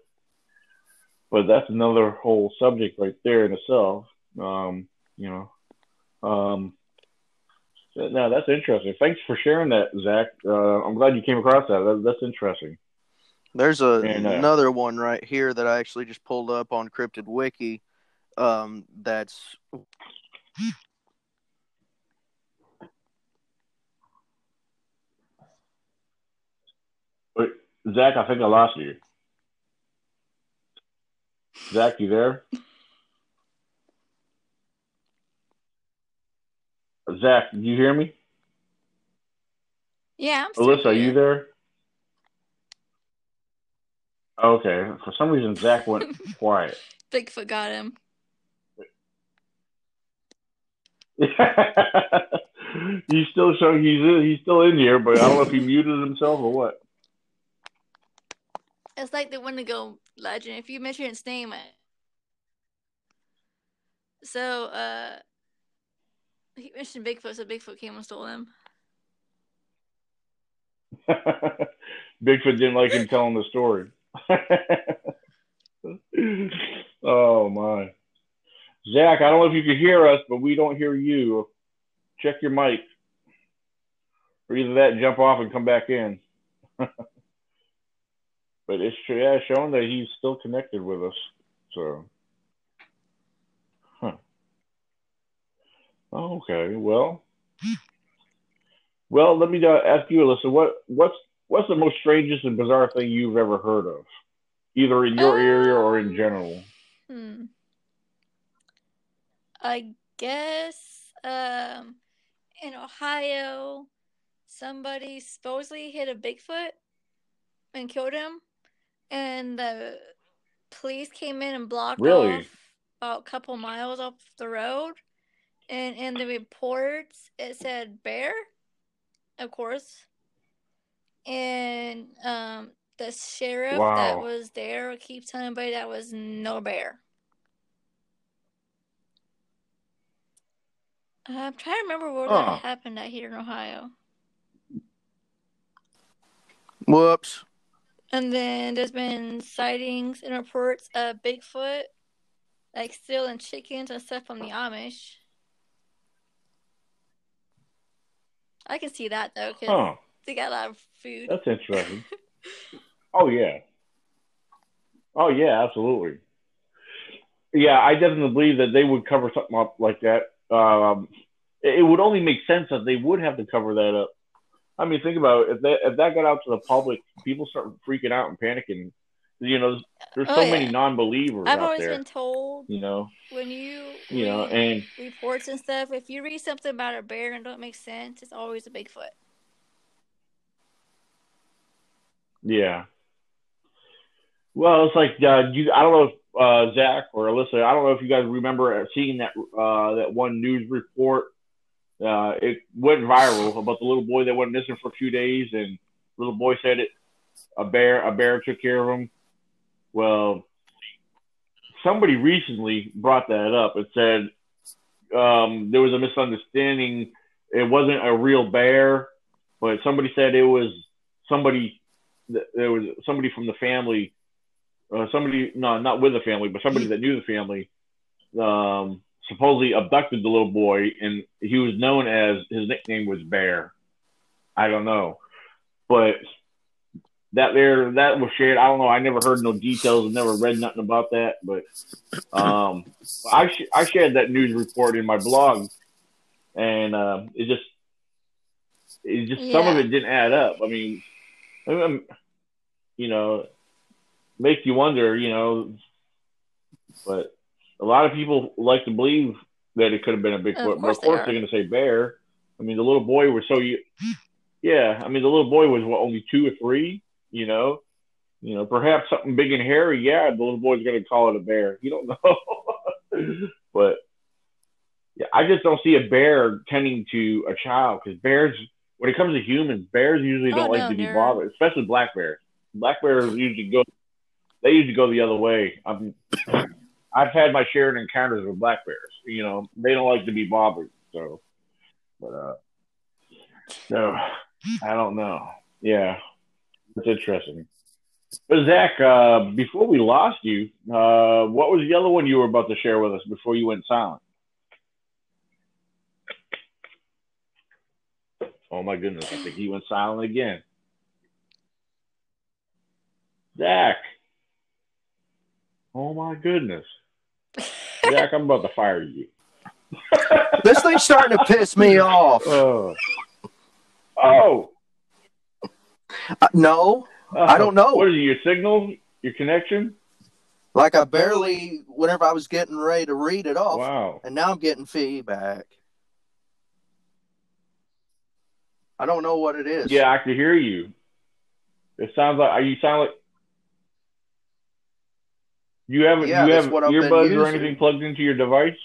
But that's another whole subject right there in itself, you know. No, that's interesting. Thanks for sharing that, Zach. I'm glad you came across that. That's interesting. There's another one right here that I actually just pulled up on Cryptid Wiki. That's Wait, Zach, I think I lost you. Zach, you there? Zach, did you hear me? Yeah, I'm Alyssa, are you there? Okay. For some reason, Zach went quiet. Bigfoot got him. He's still showing he's still in here, but I don't know if he muted himself or what. It's like the Wendigo legend. If you mention its name, so he mentioned Bigfoot, so Bigfoot came and stole him. Bigfoot didn't like him telling the story. Oh, my. Zach, I don't know if you can hear us, but we don't hear you. Check your mic. Or either that, jump off and come back in. But it's showing that he's still connected with us. So, huh. Oh, okay, well. Well, let me ask you, Alyssa, what's the most strangest and bizarre thing you've ever heard of? Either in your area or in general? I guess in Ohio, somebody supposedly hit a Bigfoot and killed him. And the police came in and blocked off about a couple miles off the road. And in the reports, it said bear, of course. And the sheriff that was there keeps telling everybody that was no bear. I'm trying to remember where that happened out here in Ohio. Whoops. And then there's been sightings and reports of Bigfoot, like stealing chickens and stuff from the Amish. I can see that, though, because they got a lot of food. That's interesting. Oh, yeah. Oh, yeah, absolutely. Yeah, I definitely believe that they would cover something up like that. It would only make sense that they would have to cover that up. I mean, think about it. If that got out to the public, people start freaking out and panicking. You know, there's many non-believers out there. I've always been told, you know, when you know, and reports and stuff, if you read something about a bear and it don't make sense, it's always a Bigfoot. Yeah. Well, it's like I don't know if Zach or Alyssa, I don't know if you guys remember seeing that one news report. It went viral about the little boy that went missing for a few days, and the little boy said a bear took care of him. Well, somebody recently brought that up and said there was a misunderstanding. It wasn't a real bear, but somebody said it was somebody. There was somebody from the family, not with the family, but somebody that knew the family, supposedly abducted the little boy, and he was known as, his nickname was Bear. I don't know, but. That was shared. I don't know. I never heard no details. I've never read nothing about that. But I shared that news report in my blog, and it just some of it didn't add up. I mean, you know, make you wonder, you know. But a lot of people like to believe that it could have been a Bigfoot. Of course they're going to say bear. I mean, the little boy was yeah. I mean, the little boy was only 2 or 3. You know, perhaps something big and hairy. Yeah, the little boy's going to call it a bear. You don't know. But yeah, I just don't see a bear tending to a child, because bears, when it comes to humans, bears usually don't like to be bothered, especially black bears. Black bears usually go the other way. I've had my share of encounters with black bears. You know, they don't like to be bothered. So, so I don't know. Yeah. That's interesting. But Zach, before we lost you, what was the other one you were about to share with us before you went silent? Oh my goodness, I think he went silent again. Zach. Oh my goodness. Zach, I'm about to fire you. This thing's starting to piss me off. Oh. No, I don't know. What is it, your signal, your connection? Like I barely, whenever I was getting ready to read it off, and now I'm getting feedback. I don't know what it is. Yeah, I can hear you. It sounds like, you have earbuds or anything plugged into your device?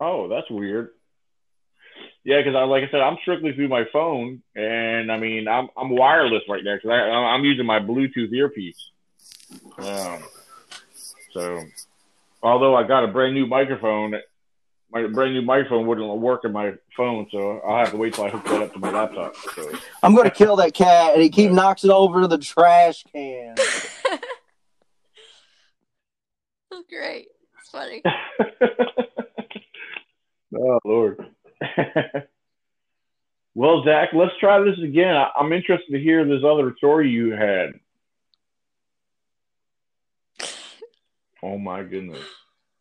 Oh, that's weird. Yeah, because like I said, I'm strictly through my phone, and I mean, I'm wireless right now because I'm using my Bluetooth earpiece. So, although I got a brand new microphone, My brand new microphone wouldn't work in my phone, so I'll have to wait till I hook that up to my laptop. So. I'm going to kill that cat, and he keeps knocks it over to the trash can. That's great. It's funny. Oh, Lord. Well, Zach, let's try this again. I'm interested to hear this other story you had. Oh, my goodness.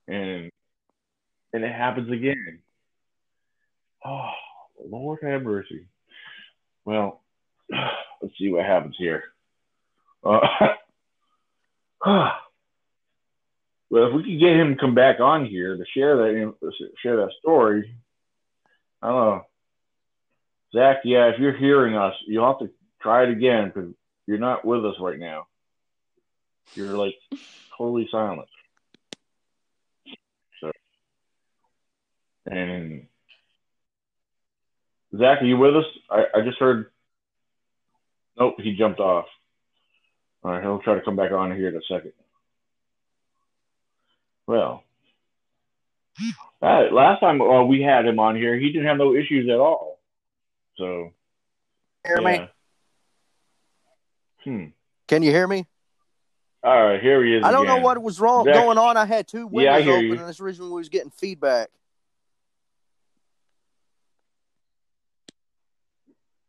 And it happens again. Oh, Lord have mercy. Well, let's see what happens here. Well, if we could get him to come back on here to share that story, I don't know. Zach, yeah, if you're hearing us, you'll have to try it again because you're not with us right now. You're like totally silent. So, and Zach, are you with us? I just heard. Nope, he jumped off. All right, he'll try to come back on here in a second. Well, last time we had him on here, he didn't have no issues at all. So, hear me? Can you hear me? All right, here he is. I don't know what was wrong going on. I had two windows open, and that's the reason we was getting feedback.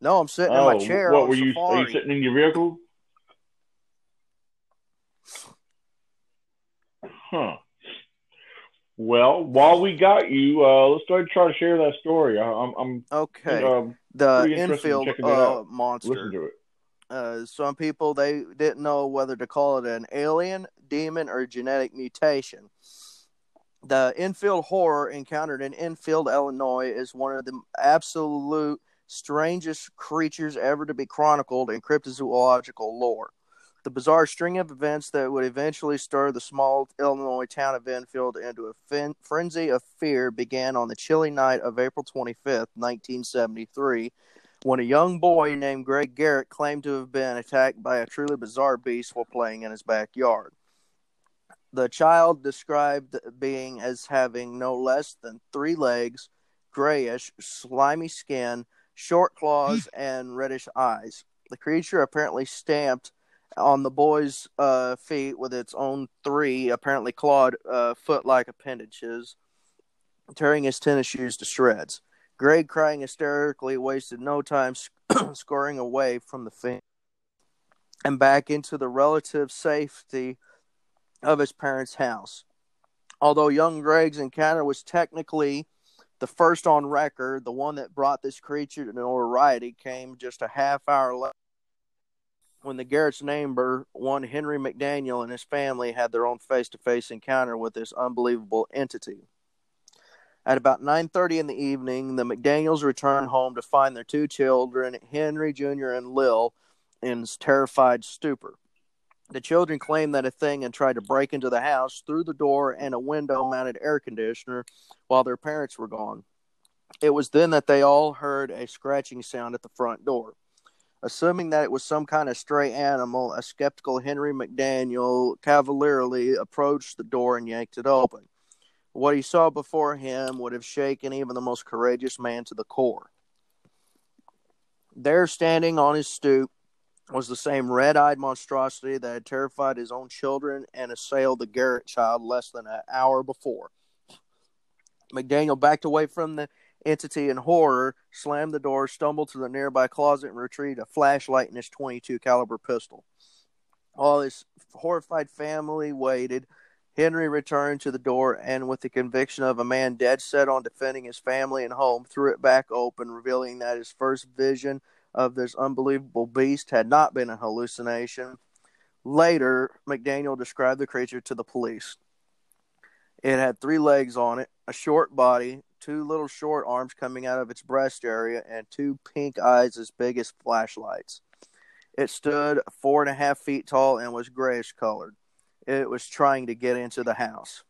No, I'm sitting in my chair. What were you? Are you sitting in your vehicle? Huh. Well, while we got you, let's try to share that story. I'm okay. The Enfield monster. Listen to it. Some people, they didn't know whether to call it an alien, demon, or genetic mutation. The Enfield Horror encountered in Enfield, Illinois, is one of the absolute strangest creatures ever to be chronicled in cryptozoological lore. The bizarre string of events that would eventually stir the small Illinois town of Enfield into a frenzy of fear began on the chilly night of April 25th, 1973, when a young boy named Greg Garrett claimed to have been attacked by a truly bizarre beast while playing in his backyard. The child described being as having no less than 3 legs, grayish, slimy skin, short claws, and reddish eyes. The creature apparently stamped on the boy's feet with its own 3 apparently clawed foot-like appendages, tearing his tennis shoes to shreds. Greg, crying hysterically, wasted no time scurrying away from the fence and back into the relative safety of his parents' house. Although young Greg's encounter was technically the first on record, the one that brought this creature to notoriety came just a half hour later, when the Garrett's neighbor, one Henry McDaniel, and his family had their own face-to-face encounter with this unbelievable entity. At about 9:30 in the evening, the McDaniels returned home to find their 2 children, Henry Jr. and Lil, in terrified stupor. The children claimed that a thing had tried to break into the house through the door and a window-mounted air conditioner while their parents were gone. It was then that they all heard a scratching sound at the front door. Assuming that it was some kind of stray animal, a skeptical Henry McDaniel cavalierly approached the door and yanked it open. What he saw before him would have shaken even the most courageous man to the core. There, standing on his stoop, was the same red-eyed monstrosity that had terrified his own children and assailed the Garrett child less than an hour before. McDaniel backed away from the entity in horror, slammed the door, stumbled to the nearby closet, and retrieved a flashlight and his .22 caliber pistol. While his horrified family waited, Henry returned to the door and, with the conviction of a man dead set on defending his family and home, threw it back open, revealing that his first vision of this unbelievable beast had not been a hallucination. Later, McDaniel described the creature to the police. It had 3 legs on it, a short body, 2 little short arms coming out of its breast area, and 2 pink eyes as big as flashlights. It stood 4.5 feet tall and was grayish colored. It was trying to get into the house.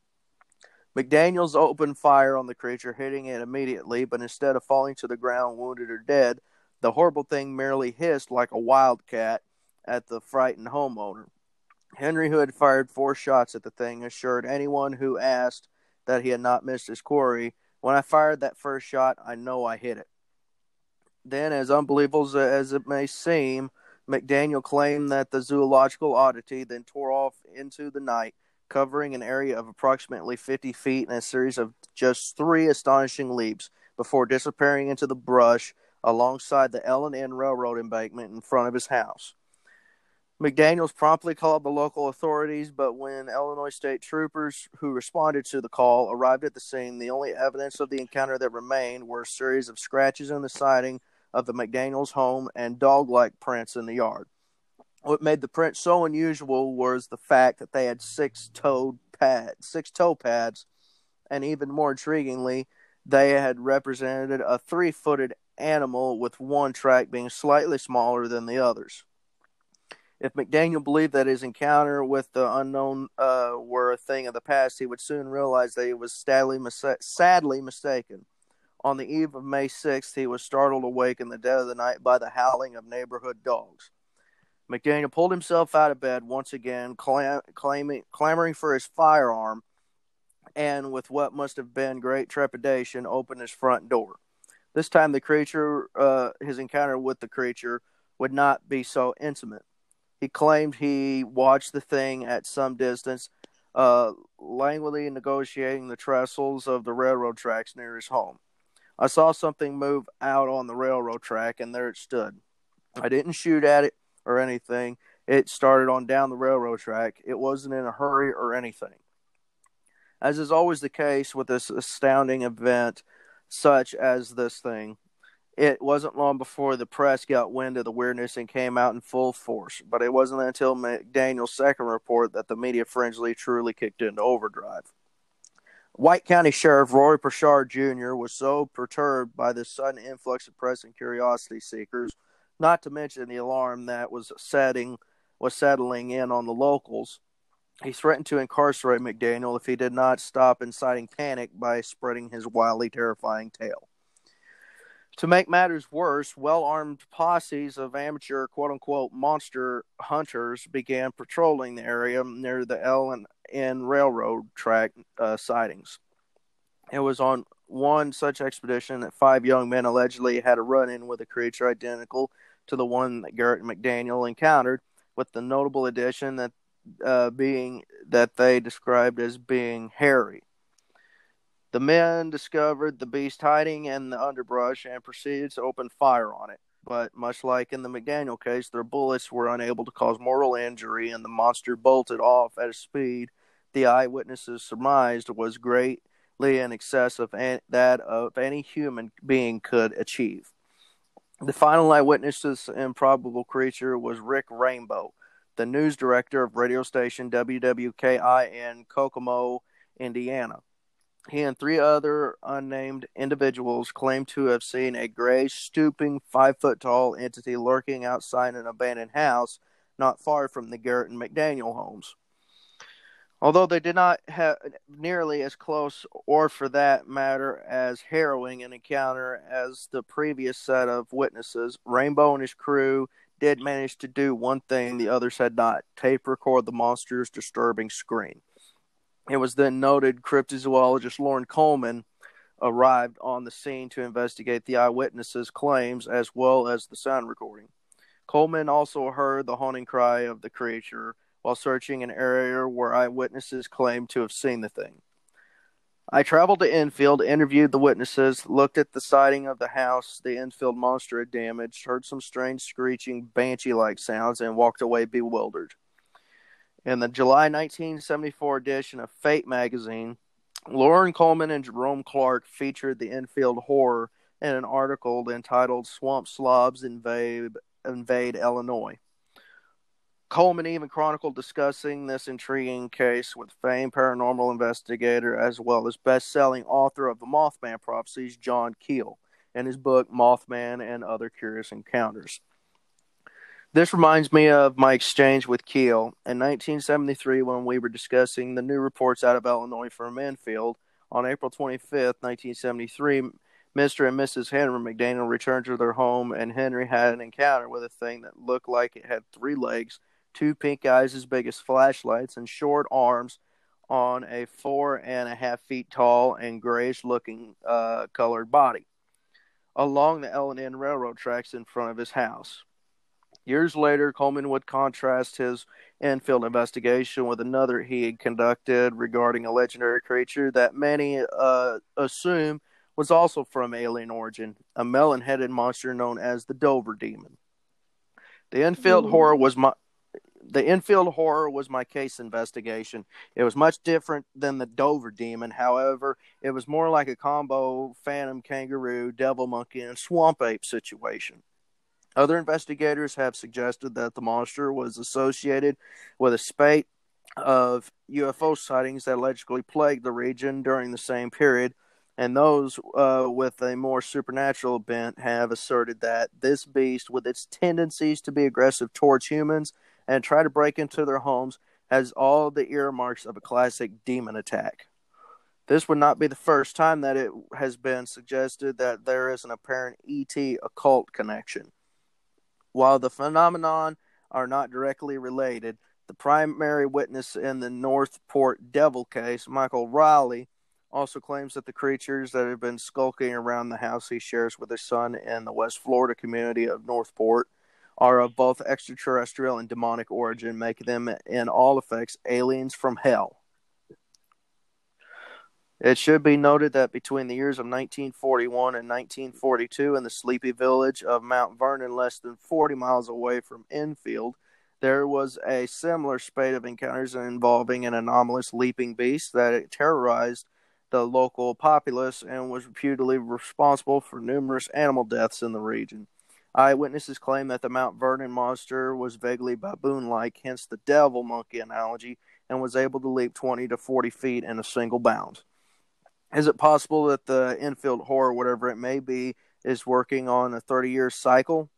McDaniels opened fire on the creature, hitting it immediately, but instead of falling to the ground wounded or dead, the horrible thing merely hissed like a wildcat at the frightened homeowner. Henry, who had fired 4 shots at the thing, assured anyone who asked that he had not missed his quarry, when I fired that first shot, I know I hit it. Then, as unbelievable as it may seem, McDaniel claimed that the zoological oddity then tore off into the night, covering an area of approximately 50 feet in a series of just 3 astonishing leaps before disappearing into the brush alongside the L&N Railroad embankment in front of his house. McDaniels promptly called the local authorities, but when Illinois state troopers who responded to the call arrived at the scene, the only evidence of the encounter that remained were a series of scratches in the siding of the McDaniels home and dog-like prints in the yard. What made the prints so unusual was the fact that they had 6 toe pads, and even more intriguingly, they had represented a 3-footed animal, with one track being slightly smaller than the others. If McDaniel believed that his encounter with the unknown were a thing of the past, he would soon realize that he was sadly mistaken. On the eve of May 6th, he was startled awake in the dead of the night by the howling of neighborhood dogs. McDaniel pulled himself out of bed once again, clamoring for his firearm, and with what must have been great trepidation, opened his front door. This time, his encounter with the creature would not be so intimate. He claimed he watched the thing at some distance, languidly negotiating the trestles of the railroad tracks near his home. I saw something move out on the railroad track, and there it stood. I didn't shoot at it or anything. It started on down the railroad track. It wasn't in a hurry or anything. As is always the case with this astounding event, such as this thing, it wasn't long before the press got wind of the weirdness and came out in full force, but it wasn't until McDaniel's second report that the media frenzy truly kicked into overdrive. White County Sheriff Roy Pritchard Jr. was so perturbed by this sudden influx of press and curiosity seekers, not to mention the alarm that was settling in on the locals, he threatened to incarcerate McDaniel if he did not stop inciting panic by spreading his wildly terrifying tale. To make matters worse, well-armed posses of amateur, quote-unquote, monster hunters began patrolling the area near the L&N Railroad track sightings. It was on one such expedition that 5 young men allegedly had a run-in with a creature identical to the one that Garrett McDaniel encountered, with the notable addition that they described as being hairy. The men discovered the beast hiding in the underbrush and proceeded to open fire on it, but much like in the McDaniel case, their bullets were unable to cause mortal injury, and the monster bolted off at a speed the eyewitnesses surmised was greatly in excess of that of any human being could achieve. The final eyewitness to this improbable creature was Rick Rainbow, the news director of radio station WWKI in Cohomo, Indiana. He and 3 other unnamed individuals claimed to have seen a gray, stooping, 5-foot-tall entity lurking outside an abandoned house not far from the Garrett and McDaniel homes. Although they did not have nearly as close, or for that matter, as harrowing an encounter as the previous set of witnesses, Rainbow and his crew did manage to do one thing the others had not: tape record the monster's disturbing scream. It was then noted cryptozoologist Lauren Coleman arrived on the scene to investigate the eyewitnesses' claims as well as the sound recording. Coleman also heard the haunting cry of the creature while searching an area where eyewitnesses claimed to have seen the thing. I traveled to Enfield, interviewed the witnesses, looked at the siding of the house the Enfield monster had damaged, heard some strange screeching, banshee-like sounds, and walked away bewildered. In the July 1974 edition of Fate magazine, Lauren Coleman and Jerome Clark featured the Enfield Horror in an article entitled "Swamp Slobs Invade Illinois." Coleman even chronicled discussing this intriguing case with famed paranormal investigator as well as best-selling author of the Mothman Prophecies, John Keel, in his book Mothman and Other Curious Encounters. This reminds me of my exchange with Keel in 1973 when we were discussing the new reports out of Illinois from Enfield. On April 25th, 1973, Mr. and Mrs. Henry McDaniel returned to their home, and Henry had an encounter with a thing that looked like it had 3 legs, 2 pink eyes as big as flashlights, and short arms, on a 4.5 feet tall and grayish-looking colored body along the L&N Railroad tracks in front of his house. Years later, Coleman would contrast his Enfield investigation with another he had conducted regarding a legendary creature that many assume was also from alien origin, a melon-headed monster known as the Dover Demon. The Enfield Horror was my case investigation. It was much different than the Dover Demon. However, it was more like a combo phantom kangaroo, devil monkey, and swamp ape situation. Other investigators have suggested that the monster was associated with a spate of UFO sightings that allegedly plagued the region during the same period, and those with a more supernatural bent have asserted that this beast, with its tendencies to be aggressive towards humans and try to break into their homes, has all the earmarks of a classic demon attack. This would not be the first time that it has been suggested that there is an apparent ET occult connection. While the phenomenon are not directly related, the primary witness in the Northport Devil case, Michael Riley, also claims that the creatures that have been skulking around the house he shares with his son in the West Florida community of Northport are of both extraterrestrial and demonic origin, making them, in all effects, aliens from hell. It should be noted that between the years of 1941 and 1942, in the sleepy village of Mount Vernon, less than 40 miles away from Enfield, there was a similar spate of encounters involving an anomalous leaping beast that terrorized the local populace and was reputedly responsible for numerous animal deaths in the region. Eyewitnesses claim that the Mount Vernon monster was vaguely baboon-like, hence the devil monkey analogy, and was able to leap 20 to 40 feet in a single bound. Is it possible that the Enfield Horror, whatever it may be, is working on a 30-year cycle?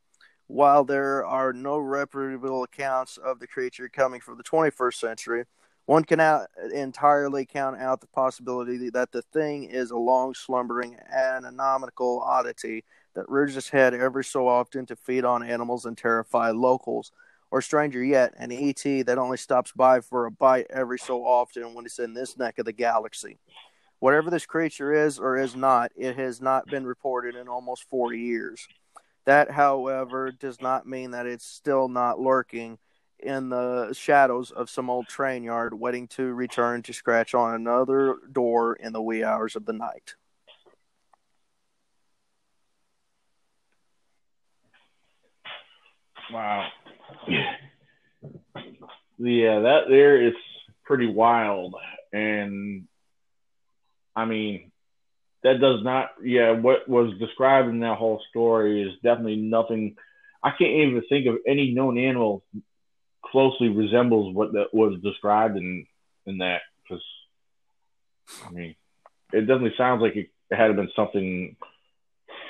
While there are no reputable accounts of the creature coming from the 21st century, one cannot entirely count out the possibility that the thing is a long, slumbering, anatomical oddity that rears its head every so often to feed on animals and terrify locals, or stranger yet, an E.T. that only stops by for a bite every so often when it's in this neck of the galaxy. Whatever this creature is or is not, it has not been reported in almost 40 years. That, however, does not mean that it's still not lurking in the shadows of some old train yard, waiting to return to scratch on another door in the wee hours of the night. Wow. Yeah, that there is pretty wild. And, I mean, that does not, yeah, what was described in that whole story is definitely nothing. I can't even think of any known animal closely resembles what that was described in that. Because, I mean, it definitely sounds like it had been something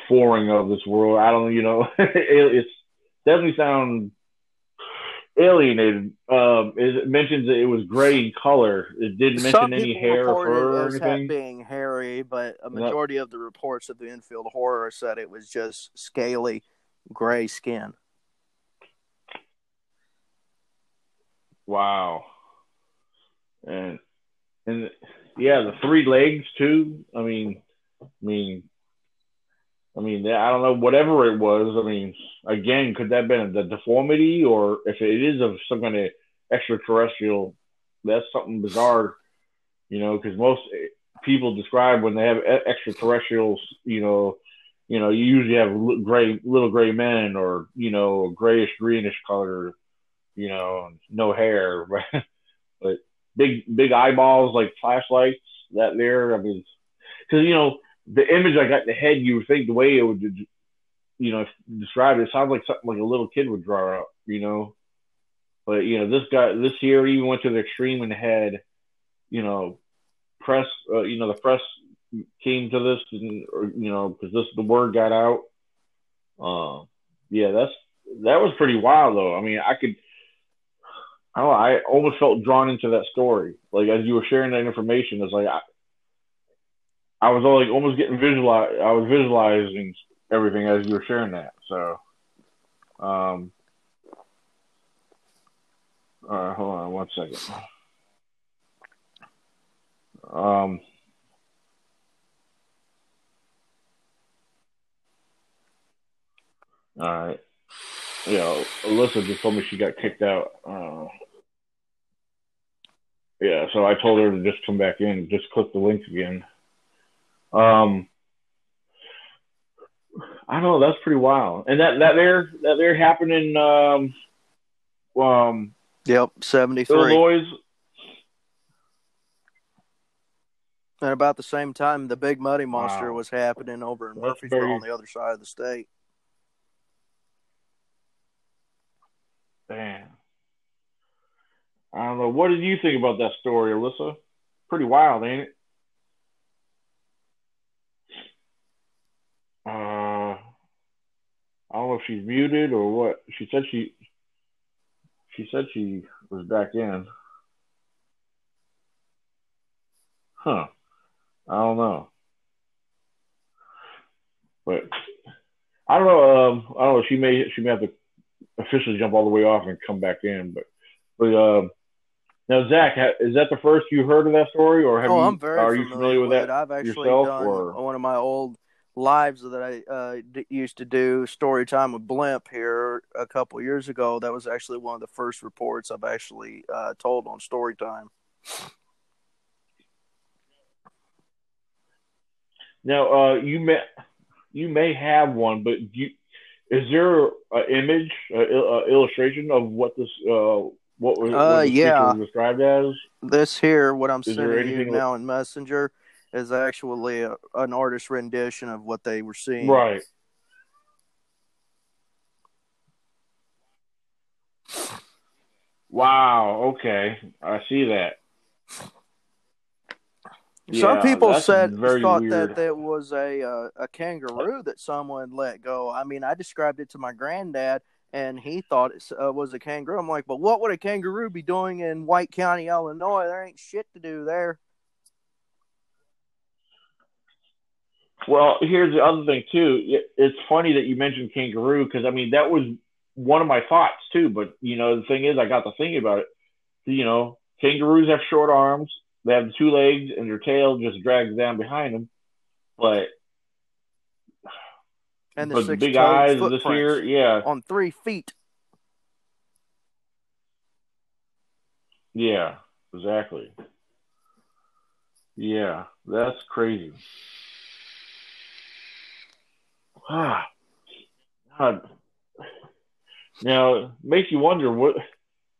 foreign of this world. I don't, you know, it's definitely sound alienated. It mentions that it was gray in color. It didn't mention some any hair or fur or anything. Being hairy, but a majority of the reports of the Enfield Horror said it was just scaly, gray skin. Wow. And yeah, the three legs too. I mean, I don't know, whatever it was. I mean, again, could that have been the deformity, or if it is of some kind of extraterrestrial, that's something bizarre, you know, because most people describe when they have extraterrestrials, you know, you usually have gray, little gray men or, you know, grayish, greenish color, you know, no hair, but big eyeballs like flashlights that there. I mean, because, you know, the image I got in the head, you would think the way it would, you know, describe it sounds like something like a little kid would draw up, you know. But, you know, this year even went to the extreme and had, you know, press, you know, the press came to this, and, you know, because the word got out. Yeah, that was pretty wild though. I mean, I almost felt drawn into that story. Like as you were sharing that information, it's like I was all like almost getting visualized. I was visualizing everything as you were sharing that. So, hold on one second. All right. Yeah, Alyssa just told me she got kicked out. Yeah, so I told her to just come back in. Just click the link again. I don't know. That's pretty wild. And that there happened in yep, 73. Illinois. At about the same time, the Big Muddy Monster was happening over in Murfreesboro on the other side of the state. Damn. I don't know. What did you think about that story, Alyssa? Pretty wild, ain't it? I don't know if she's muted or what. She said she was back in. Huh. I don't know. But I don't know. I don't know. She may have to officially jump all the way off and come back in, but now Zach, is that the first you heard of that story, or have are you familiar with that? I've actually done one of my old lives that I used to do, Story Time with Blimp, here a couple years ago. That was actually one of the first reports I've actually told on Story Time. Now you may have one, but is there an image, an illustration of what this, what yeah, was described as? This here, what I'm sending you now in Messenger, is actually an artist's rendition of what they were seeing. Right. Wow. Okay, I see that. Some people thought that there was a kangaroo that someone let go. I mean, I described it to my granddad, and he thought it was a kangaroo. I'm like, but what would a kangaroo be doing in White County, Illinois? There ain't shit to do there. Well, here's the other thing, too. It's funny that you mentioned kangaroo because, I mean, that was one of my thoughts, too. But, you know, the thing is, I got to thinking about it. You know, kangaroos have short arms. They have two legs, and their tail just drags down behind them. But the big eyes this year, yeah, on 3 feet. Yeah, exactly. Yeah, that's crazy. Ah, God. Now it makes you wonder what.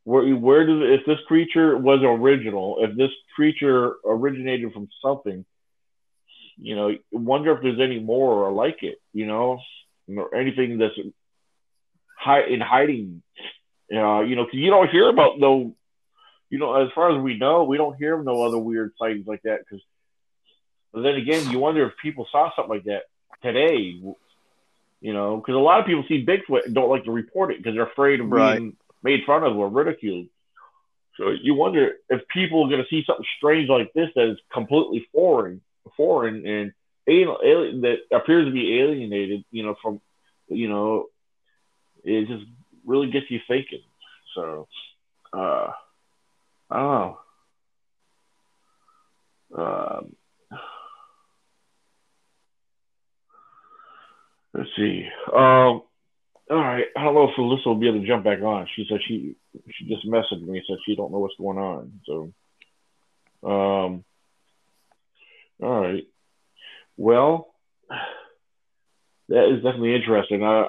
Where does, if this creature was original, if this creature originated from something, you know, wonder if there's any more like it, you know, or anything that's in hiding, you know, because you don't hear about no, you know, as far as we know, we don't hear of no other weird sightings like that. Because, but then again, you wonder if people saw something like that today, you know, because a lot of people see Bigfoot and don't like to report it because they're afraid of being made fun of or ridiculed. So you wonder if people are going to see something strange like this that is completely foreign and alien, that appears to be alienated, you know, from, you know, it just really gets you thinking. So, I don't know. Let's see. All right, I don't know if Alyssa will be able to jump back on. She said she just messaged me and said she don't know what's going on. So, all right. Well, that is definitely interesting. Yeah,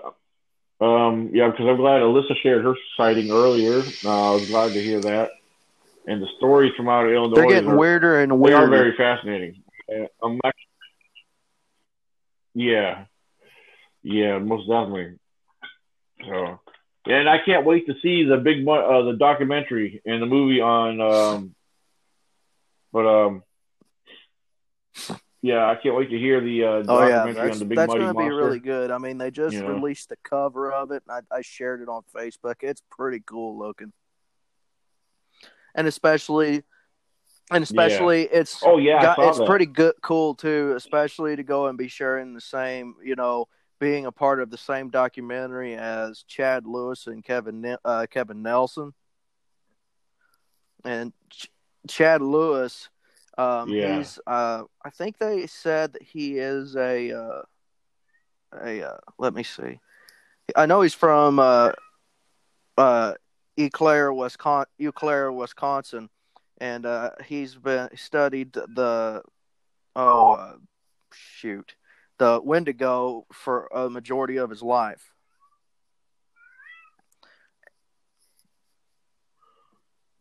because I'm glad Alyssa shared her sighting earlier. I was glad to hear that. And the stories from out of Illinois, they're getting weirder and weirder. They are very fascinating. Yeah, most definitely. So, and I can't wait to see the documentary and the movie on. Yeah, I can't wait to hear the documentary on the Big Muddy Monster. That's going to be really good. I mean, they just released the cover of it. And I shared it on Facebook. It's pretty cool looking, and especially it's it's pretty good, cool too. Especially to go and be sharing the same, you know, being a part of the same documentary as Chad Lewis and Kevin Nelson. And Chad Lewis Yeah. He's, I think they said that he is let me see. I know he's from Eau Claire, Wisconsin, and he's been studied the Wendigo for a majority of his life.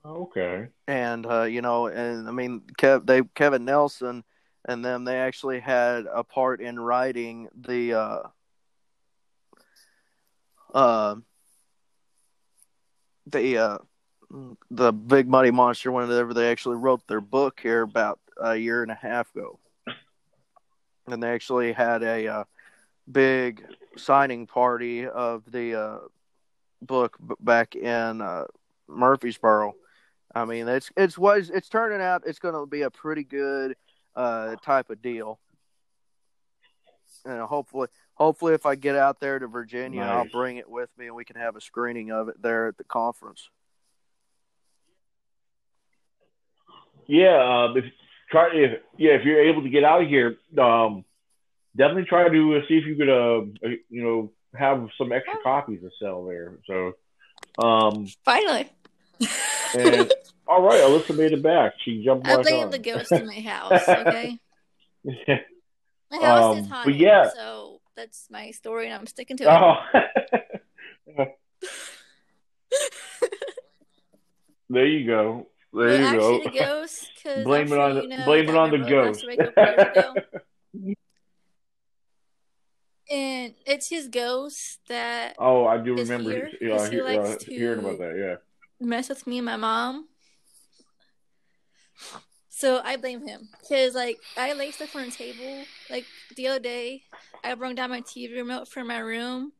Okay. And Kevin Nelson and them, they actually had a part in writing the the Big Muddy Monster whenever they actually wrote their book here about a year and a half ago. And they actually had a big signing party of the book back in Murfreesboro. I mean, it's turning out it's going to be a pretty good type of deal. And hopefully, if I get out there to Virginia, nice. I'll bring it with me, and we can have a screening of it there at the conference. Yeah, if you're able to get out of here, definitely try to see if you could, have some extra copies to sell there. So, finally. And, all right, Alyssa made it back. She jumped back on. I'd like him to give us to my house, okay? My house is haunted, so that's my story, and I'm sticking to it. Oh. There you go. There you go. Ghosts, blame it on the ghost. And it's his ghost that. Oh, I do remember. Hearing about that. Yeah. Mess with me and my mom. So I blame him because, I lay stuff on the table. The other day, I brought down my TV remote from my room.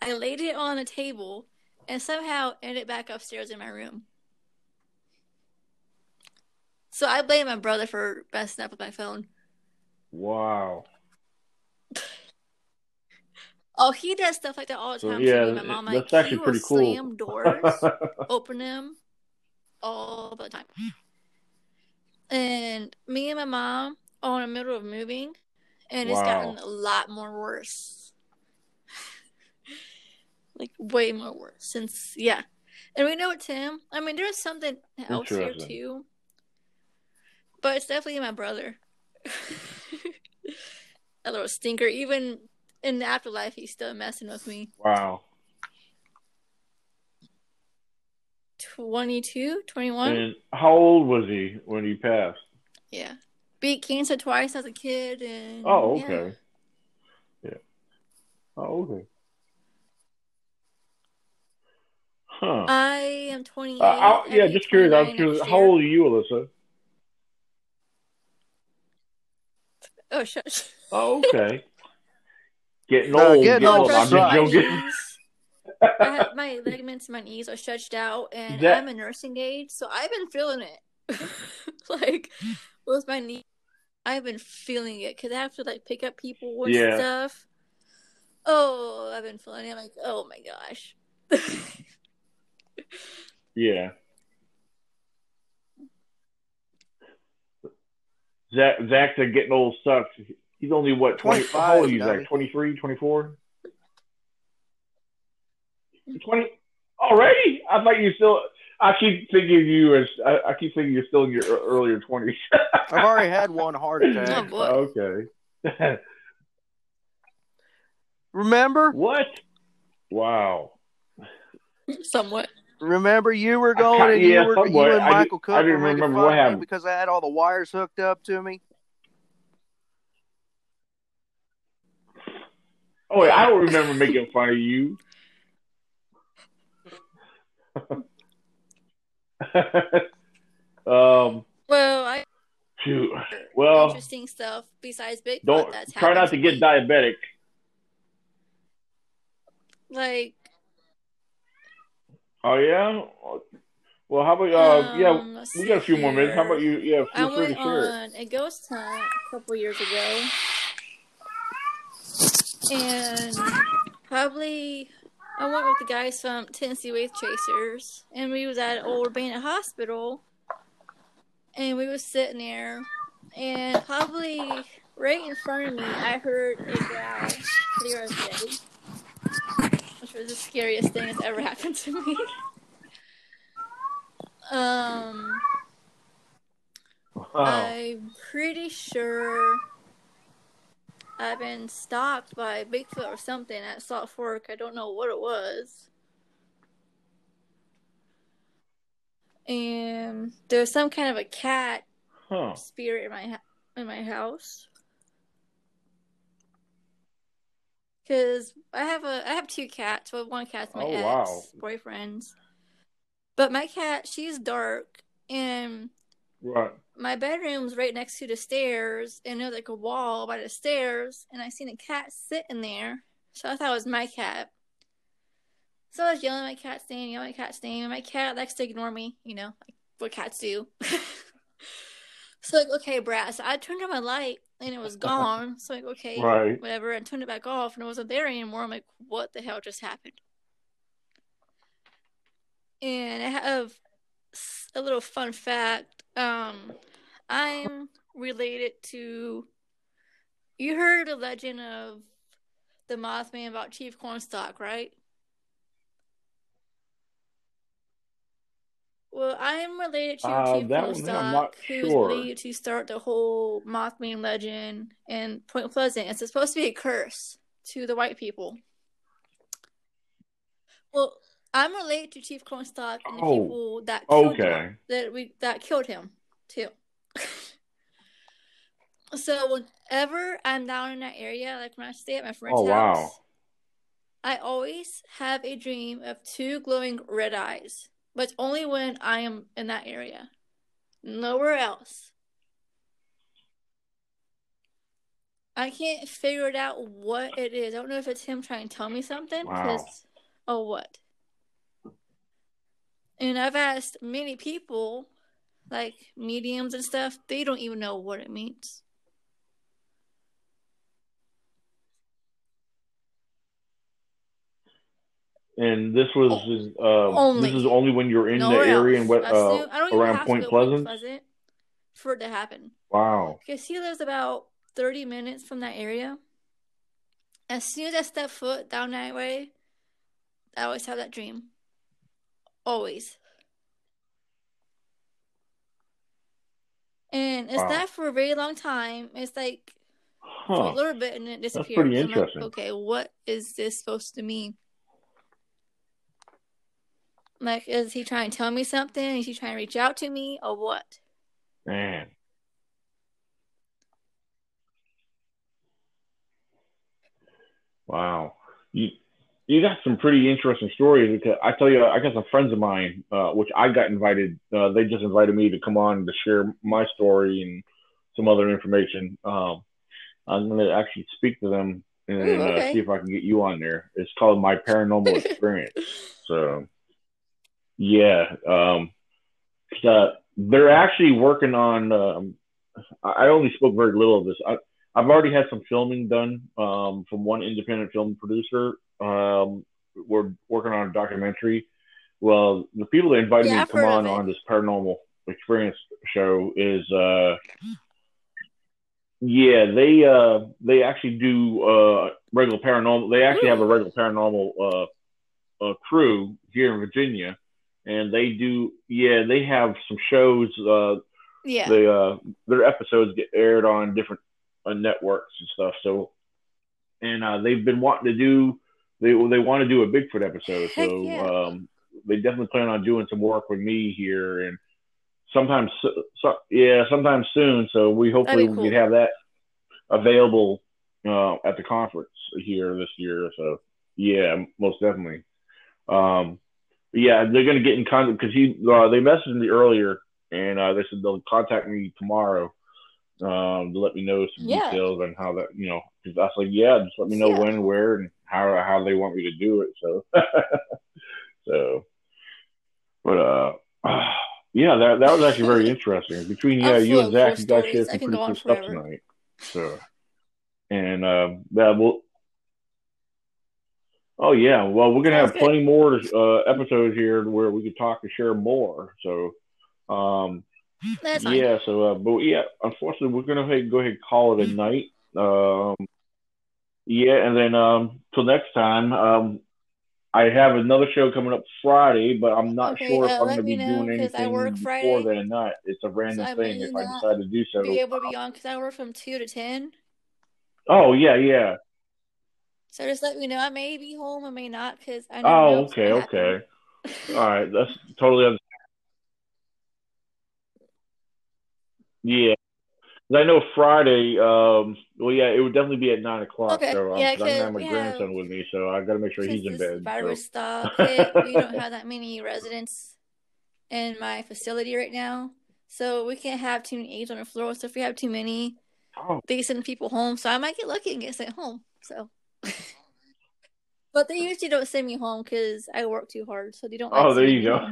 I laid it on the table and somehow ended back upstairs in my room. So I blame my brother for messing up with my phone. Wow. Oh, he does stuff like that all the time. My mom, that's actually pretty cool. He will slam doors, open them, all the time. And me and my mom are in the middle of moving, and it's gotten a lot more worse. Way more worse since, And we know it's him. I mean, there's something else here, too. But it's definitely my brother. A little stinker. Even in the afterlife, he's still messing with me. Wow. 22, 21. And how old was he when he passed? Yeah. Beat cancer twice as a kid. And oh, okay. Yeah. Oh, okay. Huh. I am 28. Just curious. I was curious. How old are you, Alyssa? Oh, shush. Oh, okay. Getting old. I'm just joking. My ligaments in my knees are stretched out, and I'm a nursing aide, so I've been feeling it. With my knee, I've been feeling it, because I have to, pick up people and stuff. Oh, I've been feeling it. I'm like, oh, my gosh. Yeah. Zach, the getting old sucks. He's only, 25? How old are you, Zach? 23, 24? 20? Already? I thought you still... I keep thinking you're still in your earlier 20s. I've already had one heart attack. Oh, boy. Okay. Remember? What? Wow. Somewhat. Remember, you were going you and Michael Cook. I didn't remember what happened because I had all the wires hooked up to me. Oh, yeah, I don't remember making fun of you. Interesting stuff besides Bigfoot. Try not to get diabetic. Oh, yeah? Well, how about, we got a few more minutes. How about you, feel free to share. I went on a ghost hunt a couple years ago. And I went with the guys from Tennessee Wave Chasers. And we was at an old abandoned hospital. and we was sitting there, and probably right in front of me, I heard a growl clear as day, which was the scariest thing that's ever happened to me. Wow. I'm pretty sure I've been stalked by Bigfoot or something at Salt Fork. I don't know what it was. And there was some kind of a cat spirit in my house. Because I have two cats. Well, one cat's my ex-boyfriend's. Wow. But my cat, she's dark, and right. My bedroom's right next to the stairs, and there's like a wall by the stairs, and I seen a cat sitting there, so I thought it was my cat. So I was yelling my cat's name, and my cat likes to ignore me, you know, like what cats do. So like, okay, brat. So I turned on my light, and it was gone. So like, okay, right. Whatever. I turned it back off, and it wasn't there anymore. I'm like, what the hell just happened? And I have a little fun fact. I'm related to... You heard the legend of the Mothman about Chief Cornstalk, right? Well, I'm related to Chief Cornstalk, who's believed to start the whole Mothman legend in Point Pleasant. It's supposed to be a curse to the white people. Well... I'm related to Chief Cornstalk and the people that killed him. That killed him too. So whenever I'm down in that area, like when I stay at my friend's house, I always have a dream of two glowing red eyes, but it's only when I am in that area, nowhere else. I can't figure it out what it is. I don't know if it's him trying to tell me something, or what. And I've asked many people, like mediums and stuff, they don't even know what it means. And this was only when you're in the area and around Point Pleasant for it to happen. Wow. Because he lives about 30 minutes from that area. As soon as I step foot down that way, I always have that dream. Always. And it's not for a very long time. It's like for a little bit and it disappears. That's pretty interesting. Like, okay, what is this supposed to mean? Like, is he trying to tell me something? Is he trying to reach out to me or what? Man. Wow. You got some pretty interesting stories. Because I tell you, I got some friends of mine, which I got invited. They just invited me to come on to share my story and some other information. I'm going to actually speak to them and see if I can get you on there. It's called My Paranormal Experience. So, yeah. They're actually working on I only spoke very little of this. I've already had some filming done from one independent film producer. We're working on a documentary. Well, the people that invited me to come on this Paranormal Experience show is they actually do regular paranormal. They actually have a regular paranormal crew here in Virginia, and they do they have some shows. Their episodes get aired on different networks and stuff. So, and they've been wanting to do. They want to do a Bigfoot episode, so they definitely plan on doing some work with me here, and sometime soon. So we hopefully we can have that available at the conference here this year. So yeah, most definitely. They're going to get in contact because they messaged me earlier, and they said they'll contact me tomorrow to let me know some details on how that because I was like just let me know when, where, and how they want me to do it. So that was actually very interesting. Between you and Zach, you guys shared some pretty cool stuff tonight. So we're gonna have plenty more episodes here where we could talk and share more. So That's fine. Yeah, so, but yeah, unfortunately, we're going to go ahead and call it a night. Yeah, and then till next time, I have another show coming up Friday, but I'm not sure if I'm going to be doing anything before that or not. It's a random thing if I decide to do so. Be able to be on because I work from 2 to 10. Oh, yeah, yeah. So just let me know. I may be home, I may not, because I know. Oh, okay, okay. All right, that's totally understandable. Yeah. I know Friday, well, yeah, it would definitely be at 9 o'clock. Okay. So, yeah, I have my grandson with me, so I got to make sure he's in bed. We don't have that many residents in my facility right now, so we can't have too many eggs on the floor. So if we have too many, they send people home. So I might get lucky and get sent home. So, but they usually don't send me home because I work too hard, so they don't. Oh, there you go.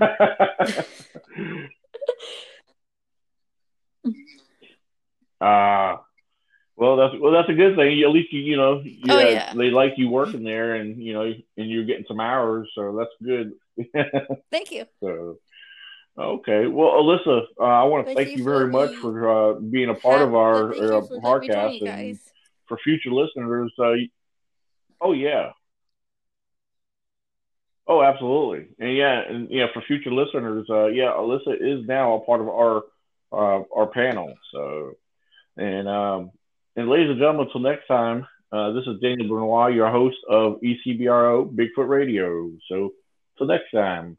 Well, that's a good thing. At least they like you working there, and and you're getting some hours, so that's good. Thank you. So, okay, well, Alyssa, I want to thank you very much for being a part of our podcast, and for future listeners. Oh, absolutely, and for future listeners, Alyssa is now a part of our panel, so. And ladies and gentlemen, until next time, this is Daniel Benoit, your host of ECBRO Bigfoot Radio. So, till next time.